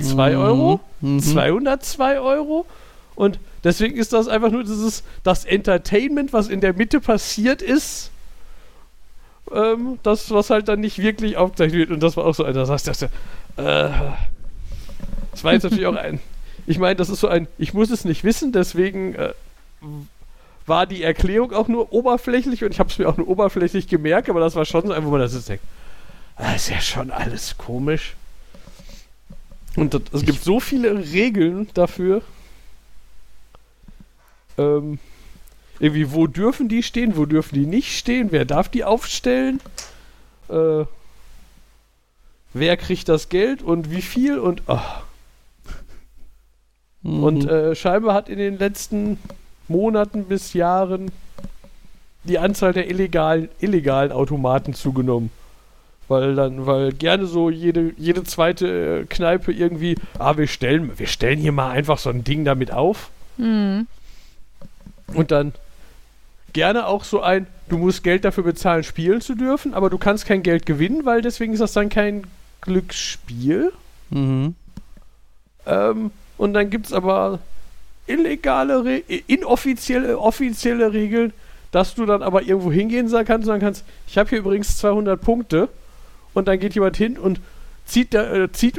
2 Euro? 202 Euro? Und deswegen ist das einfach nur dieses, das Entertainment, was in der Mitte passiert ist, das, was halt dann nicht wirklich aufgezeichnet wird. Und das war auch so ein, das war jetzt natürlich auch ein, ich meine, das ist so ein, ich muss es nicht wissen, deswegen war die Erklärung auch nur oberflächlich und ich habe es mir auch nur oberflächlich gemerkt, aber das war schon so einfach mal, das ist ja schon alles komisch. Und das, es gibt so viele Regeln dafür, irgendwie, wo dürfen die stehen, wo dürfen die nicht stehen, wer darf die aufstellen, wer kriegt das Geld und wie viel und und scheinbar hat in den letzten Monaten bis Jahren die Anzahl der illegalen Automaten zugenommen, weil gerne so jede zweite Kneipe irgendwie, wir stellen hier mal einfach so ein Ding damit auf. Und dann gerne auch so ein, du musst Geld dafür bezahlen, spielen zu dürfen, aber du kannst kein Geld gewinnen, weil deswegen ist das dann kein Glücksspiel. Und dann gibt es aber illegale, inoffizielle, offizielle Regeln, dass du dann aber irgendwo hingehen kannst und dann kannst, ich habe hier übrigens 200 Punkte und dann geht jemand hin und zieht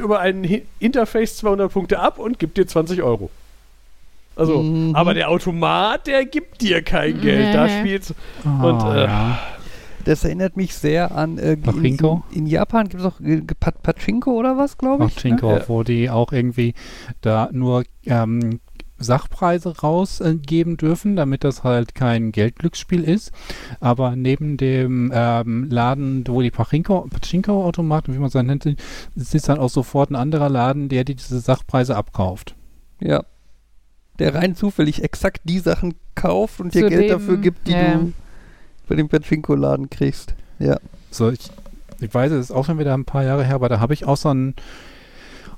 über ein Interface 200 Punkte ab und gibt dir 20 Euro. Also, aber der Automat, der gibt dir kein Geld. Da spielst du. Das erinnert mich sehr an Pachinko. In Japan gibt es auch Pachinko oder was, glaube ich. Pachinko, ne? Wo die auch irgendwie da nur Sachpreise rausgeben dürfen, damit das halt kein Geldglücksspiel ist. Aber neben dem Laden, wo die Pachinko-Automaten, wie man es nennt, ist dann auch sofort ein anderer Laden, der diese Sachpreise abkauft. Ja. Der rein zufällig exakt die Sachen kauft und dir Geld dafür gibt, die du bei dem Pachinko-Laden kriegst. Ja. So, ich weiß, es ist auch schon wieder ein paar Jahre her, aber da habe ich auch so einen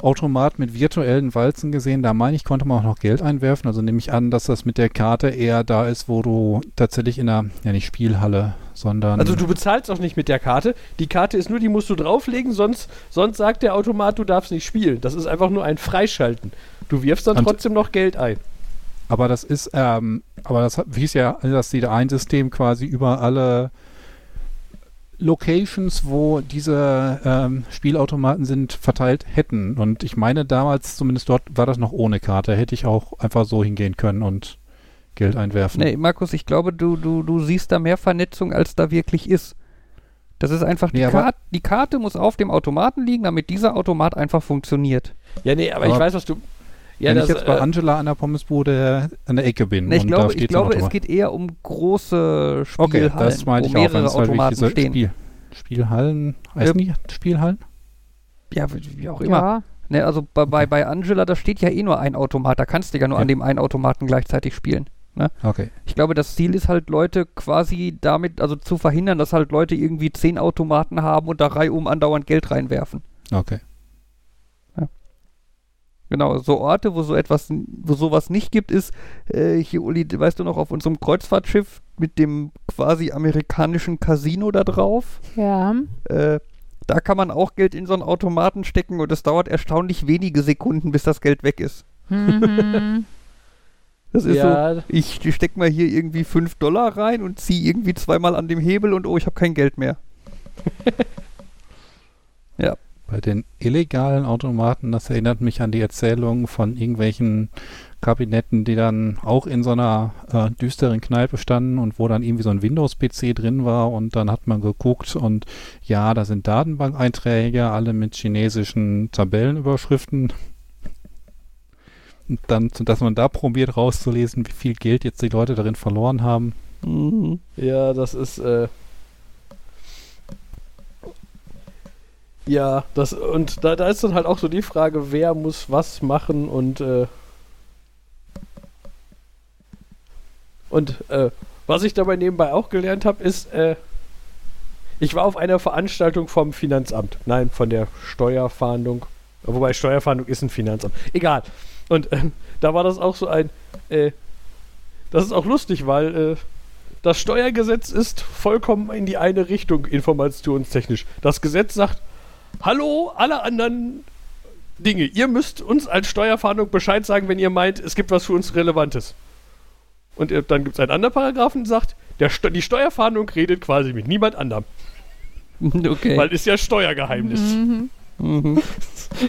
Automat mit virtuellen Walzen gesehen. Da meine ich, konnte man auch noch Geld einwerfen. Also nehme ich an, dass das mit der Karte eher da ist, wo du tatsächlich in einer, ja nicht Spielhalle, sondern... Also du bezahlst auch nicht mit der Karte. Die Karte ist nur, die musst du drauflegen, sonst sagt der Automat, du darfst nicht spielen. Das ist einfach nur ein Freischalten. Du wirfst dann trotzdem noch Geld ein. Aber das ist, hieß ja, dass sie da ein System quasi über alle Locations, wo diese Spielautomaten sind, verteilt hätten. Und ich meine damals, zumindest dort war das noch ohne Karte, hätte ich auch einfach so hingehen können und Geld einwerfen. Nee, Markus, ich glaube, du siehst da mehr Vernetzung, als da wirklich ist. Das ist einfach die Karte muss auf dem Automaten liegen, damit dieser Automat einfach funktioniert. Ja, nee, aber ich weiß, was du... Ja, wenn ich jetzt bei Angela an der Pommesbude an der Ecke bin. Nee, ich glaube, es geht eher um große Spielhallen, okay, das meine ich wo mehrere auch, Automaten stehen. Spielhallen? Heißt nicht Spielhallen? Ja, wie auch immer. Ja. Ne, also bei Angela, da steht ja eh nur ein Automat, da kannst du ja nur an dem einen Automaten gleichzeitig spielen. Ne? Okay. Ich glaube, das Ziel ist halt, Leute quasi damit, also zu verhindern, dass halt Leute irgendwie 10 Automaten haben und da reihum andauernd Geld reinwerfen. Okay. Ja. Genau, so Orte, wo sowas nicht gibt, ist, hier, Uli, weißt du noch, auf unserem Kreuzfahrtschiff mit dem quasi amerikanischen Casino da drauf. Ja. Da kann man auch Geld in so einen Automaten stecken und es dauert erstaunlich wenige Sekunden, bis das Geld weg ist. Mhm. Das ist so, ich stecke mal hier irgendwie $5 rein und ziehe irgendwie zweimal an dem Hebel und ich habe kein Geld mehr. Ja. Bei den illegalen Automaten, das erinnert mich an die Erzählungen von irgendwelchen Kabinetten, die dann auch in so einer düsteren Kneipe standen und wo dann irgendwie so ein Windows-PC drin war und dann hat man geguckt und ja, da sind Datenbank-Einträge, alle mit chinesischen Tabellenüberschriften. Und dann, dass man da probiert rauszulesen, wie viel Geld jetzt die Leute darin verloren haben. Mhm. Ja, das ist und da ist dann halt auch so die Frage, wer muss was machen und was ich dabei nebenbei auch gelernt habe, ist, ich war auf einer Veranstaltung vom Finanzamt. Nein, von der Steuerfahndung. Wobei Steuerfahndung ist ein Finanzamt. Egal. Und da war das auch so ein, das ist auch lustig, weil das Steuergesetz ist vollkommen in die eine Richtung informationstechnisch. Das Gesetz sagt, hallo, alle anderen Dinge, ihr müsst uns als Steuerfahndung Bescheid sagen, wenn ihr meint, es gibt was für uns Relevantes. Und dann gibt es einen anderen Paragraphen, der sagt, die Steuerfahndung redet quasi mit niemand anderem. Okay. Weil ist ja Steuergeheimnis. Mhm. Mhm.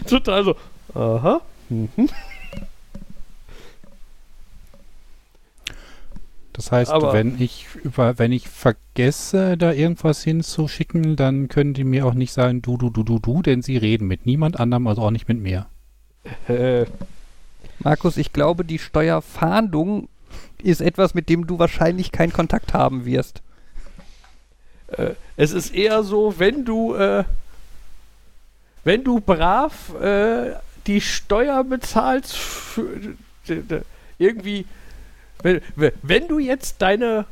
Total so. Aha. Mhm. Das heißt, wenn ich vergesse, da irgendwas hinzuschicken, dann können die mir auch nicht sagen, du, denn sie reden mit niemand anderem, also auch nicht mit mir. Markus, ich glaube, die Steuerfahndung ist etwas, mit dem du wahrscheinlich keinen Kontakt haben wirst. Es ist eher so, wenn du brav die Steuer bezahlst, irgendwie, wenn du jetzt dein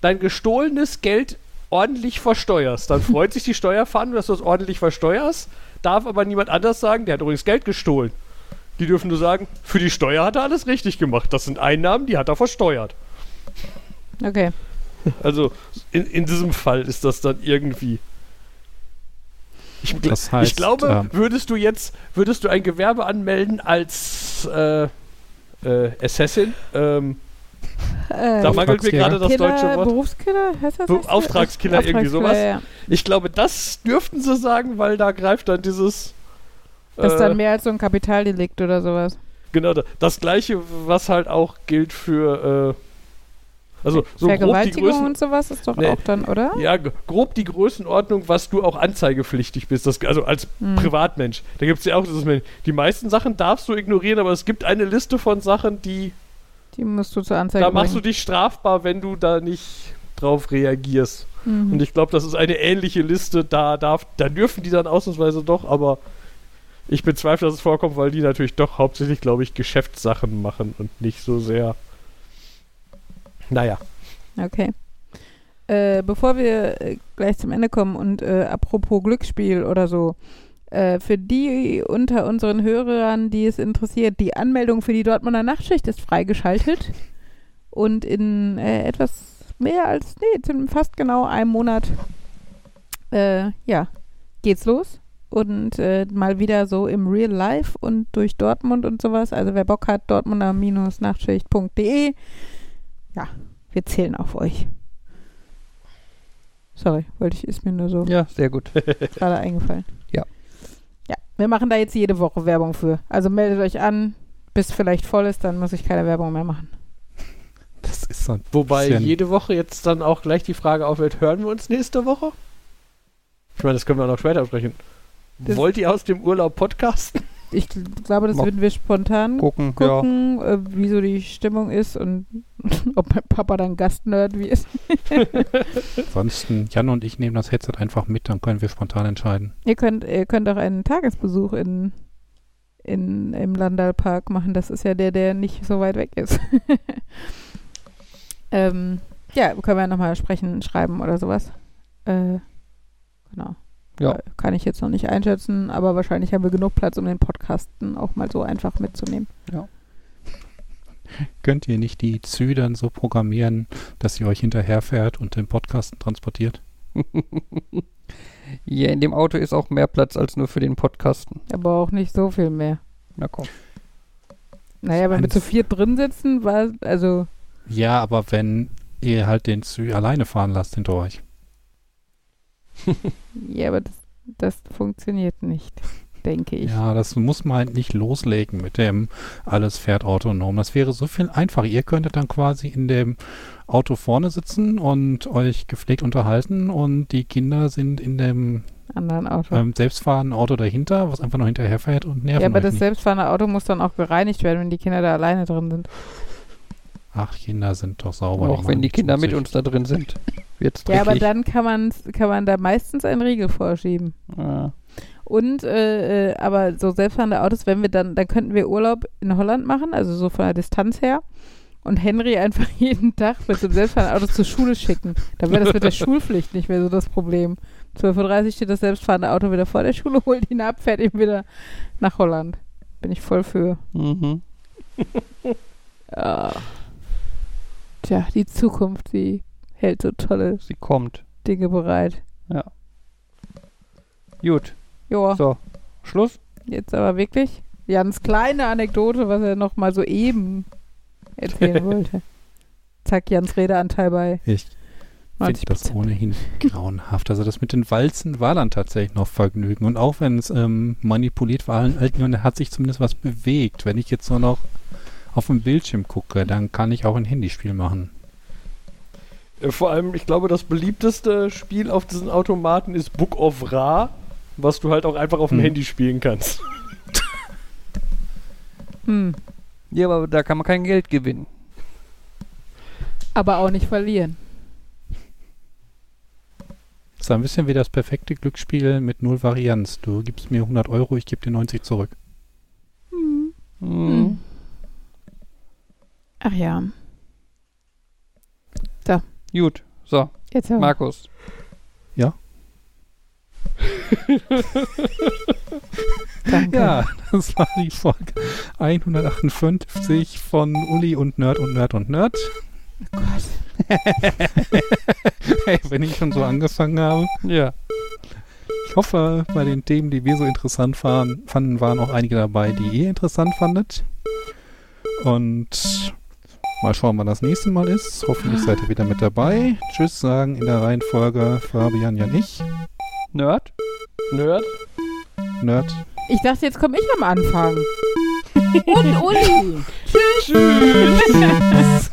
gestohlenes Geld ordentlich versteuerst, dann freut sich die Steuerfahndung, dass du es ordentlich versteuerst, darf aber niemand anders sagen, der hat übrigens Geld gestohlen. Die dürfen nur sagen, für die Steuer hat er alles richtig gemacht. Das sind Einnahmen, die hat er versteuert. Okay. Also in diesem Fall ist das dann irgendwie. Das heißt, ich glaube, würdest du ein Gewerbe anmelden als Assassin? Da mangelt mir gerade das deutsche Wort. Berufskiller? Heißt das Auftragskiller, irgendwie sowas. Ja. Ich glaube, das dürften sie sagen, weil da greift dann dieses. Das ist dann mehr als so ein Kapitaldelikt oder sowas. Genau, das Gleiche, was halt auch gilt für. Also so Vergewaltigung grob die Größen, und sowas ist doch auch dann, oder? Ja, grob die Größenordnung, was du auch anzeigepflichtig bist, also als Privatmensch. Da gibt es ja auch, die meisten Sachen darfst du ignorieren, aber es gibt eine Liste von Sachen, die musst du zur Anzeige bringen. Da machst du dich strafbar, wenn du da nicht drauf reagierst. Mhm. Und ich glaube, das ist eine ähnliche Liste, da dürfen die dann ausnahmsweise doch, aber ich bezweifle, dass es vorkommt, weil die natürlich doch hauptsächlich, glaube ich, Geschäftssachen machen und nicht so sehr. Naja. Okay. Bevor wir gleich zum Ende kommen und apropos Glücksspiel oder so, für die unter unseren Hörern, die es interessiert, die Anmeldung für die Dortmunder Nachtschicht ist freigeschaltet und in fast genau einem Monat geht's los und mal wieder so im Real Life und durch Dortmund und sowas. Also wer Bock hat, dortmunder-nachtschicht.de. Ja, wir zählen auf euch. Sorry, ist mir nur so. Ja, sehr gut. Gerade eingefallen. Ja. Ja, wir machen da jetzt jede Woche Werbung für. Also meldet euch an, bis vielleicht voll ist, dann muss ich keine Werbung mehr machen. Das ist so ein Wobei bisschen. Jede Woche jetzt dann auch gleich die Frage aufhält, hören wir uns nächste Woche? Ich meine, das können wir auch noch später sprechen. Wollt ihr aus dem Urlaub podcasten? ich glaube, das würden wir spontan gucken, wie so die Stimmung ist und ob mein Papa dann Gastnerd wird. Ansonsten, Jan und ich nehmen das Headset einfach mit, dann können wir spontan entscheiden. Ihr könnt auch einen Tagesbesuch im Landalpark machen. Das ist ja der nicht so weit weg ist. Ja, können wir ja nochmal sprechen, schreiben oder sowas. Genau. Ja. Kann ich jetzt noch nicht einschätzen, aber wahrscheinlich haben wir genug Platz, um den Podcasten auch mal so einfach mitzunehmen. Ja. Könnt ihr nicht die Zü dann so programmieren, dass sie euch hinterherfährt und den Podcasten transportiert? Ja, in dem Auto ist auch mehr Platz als nur für den Podcasten. Aber auch nicht so viel mehr. Na komm. Naja, wenn wir zu viert drin sitzen, war also... Ja, aber wenn ihr halt den Zü alleine fahren lasst hinter euch. Ja, aber das funktioniert nicht, denke ich. Ja, das muss man halt nicht loslegen mit dem alles fährt autonom. Das wäre so viel einfacher. Ihr könntet dann quasi in dem Auto vorne sitzen und euch gepflegt unterhalten und die Kinder sind in dem anderen Auto. Selbstfahrenden Auto dahinter, was einfach noch hinterherfährt und nervt. Ja, aber das selbstfahrende Auto muss dann auch gereinigt werden, wenn die Kinder da alleine drin sind. Ach, Kinder sind doch sauber. Auch wenn die Kinder mit uns da drin sind. Ja, aber dann kann man da meistens einen Riegel vorschieben. Ah. Und, aber so selbstfahrende Autos, wenn wir dann könnten wir Urlaub in Holland machen, also so von der Distanz her, und Henry einfach jeden Tag mit dem selbstfahrenden Auto zur Schule schicken. Dann wäre das mit der Schulpflicht nicht mehr so das Problem. 12.30 Uhr steht das selbstfahrende Auto wieder vor der Schule, holt ihn ab, fährt ihn wieder nach Holland. Bin ich voll für. Mhm. Ja. Tja, die Zukunft, die hält so tolle Dinge bereit. Ja. Gut. Joa. So, Schluss. Jetzt aber wirklich Jans kleine Anekdote, was er noch mal so eben erzählen wollte. Zack, Jans Redeanteil bei. Ich finde das ohnehin grauenhaft. Also das mit den Walzen war dann tatsächlich noch Vergnügen. Und auch wenn es manipuliert war, hat sich zumindest was bewegt. Wenn ich jetzt nur noch auf dem Bildschirm gucke, dann kann ich auch ein Handyspiel machen. Vor allem, ich glaube, das beliebteste Spiel auf diesen Automaten ist Book of Ra, was du halt auch einfach auf dem Handy spielen kannst. Ja, aber da kann man kein Geld gewinnen. Aber auch nicht verlieren. Das ist ein bisschen wie das perfekte Glücksspiel mit null Varianz. Du gibst mir 100 Euro, ich gebe dir 90 zurück. Ach ja. Da. Gut, so. Jetzt Markus. Ja? Danke. Ja, das war die Folge 158 von Uli und Nerd und Nerd und Nerd. Oh Gott. Hey, wenn ich schon so angefangen habe. Ja. Ich hoffe, bei den Themen, die wir so interessant fanden, waren auch einige dabei, die ihr interessant fandet. Und... mal schauen, wann das nächste Mal ist. Hoffentlich seid ihr wieder mit dabei. Tschüss sagen in der Reihenfolge Fabian, Jan, ich. Nerd. Nerd. Nerd. Ich dachte, jetzt komme ich am Anfang. Und Uli. Tschüss. Tschüss.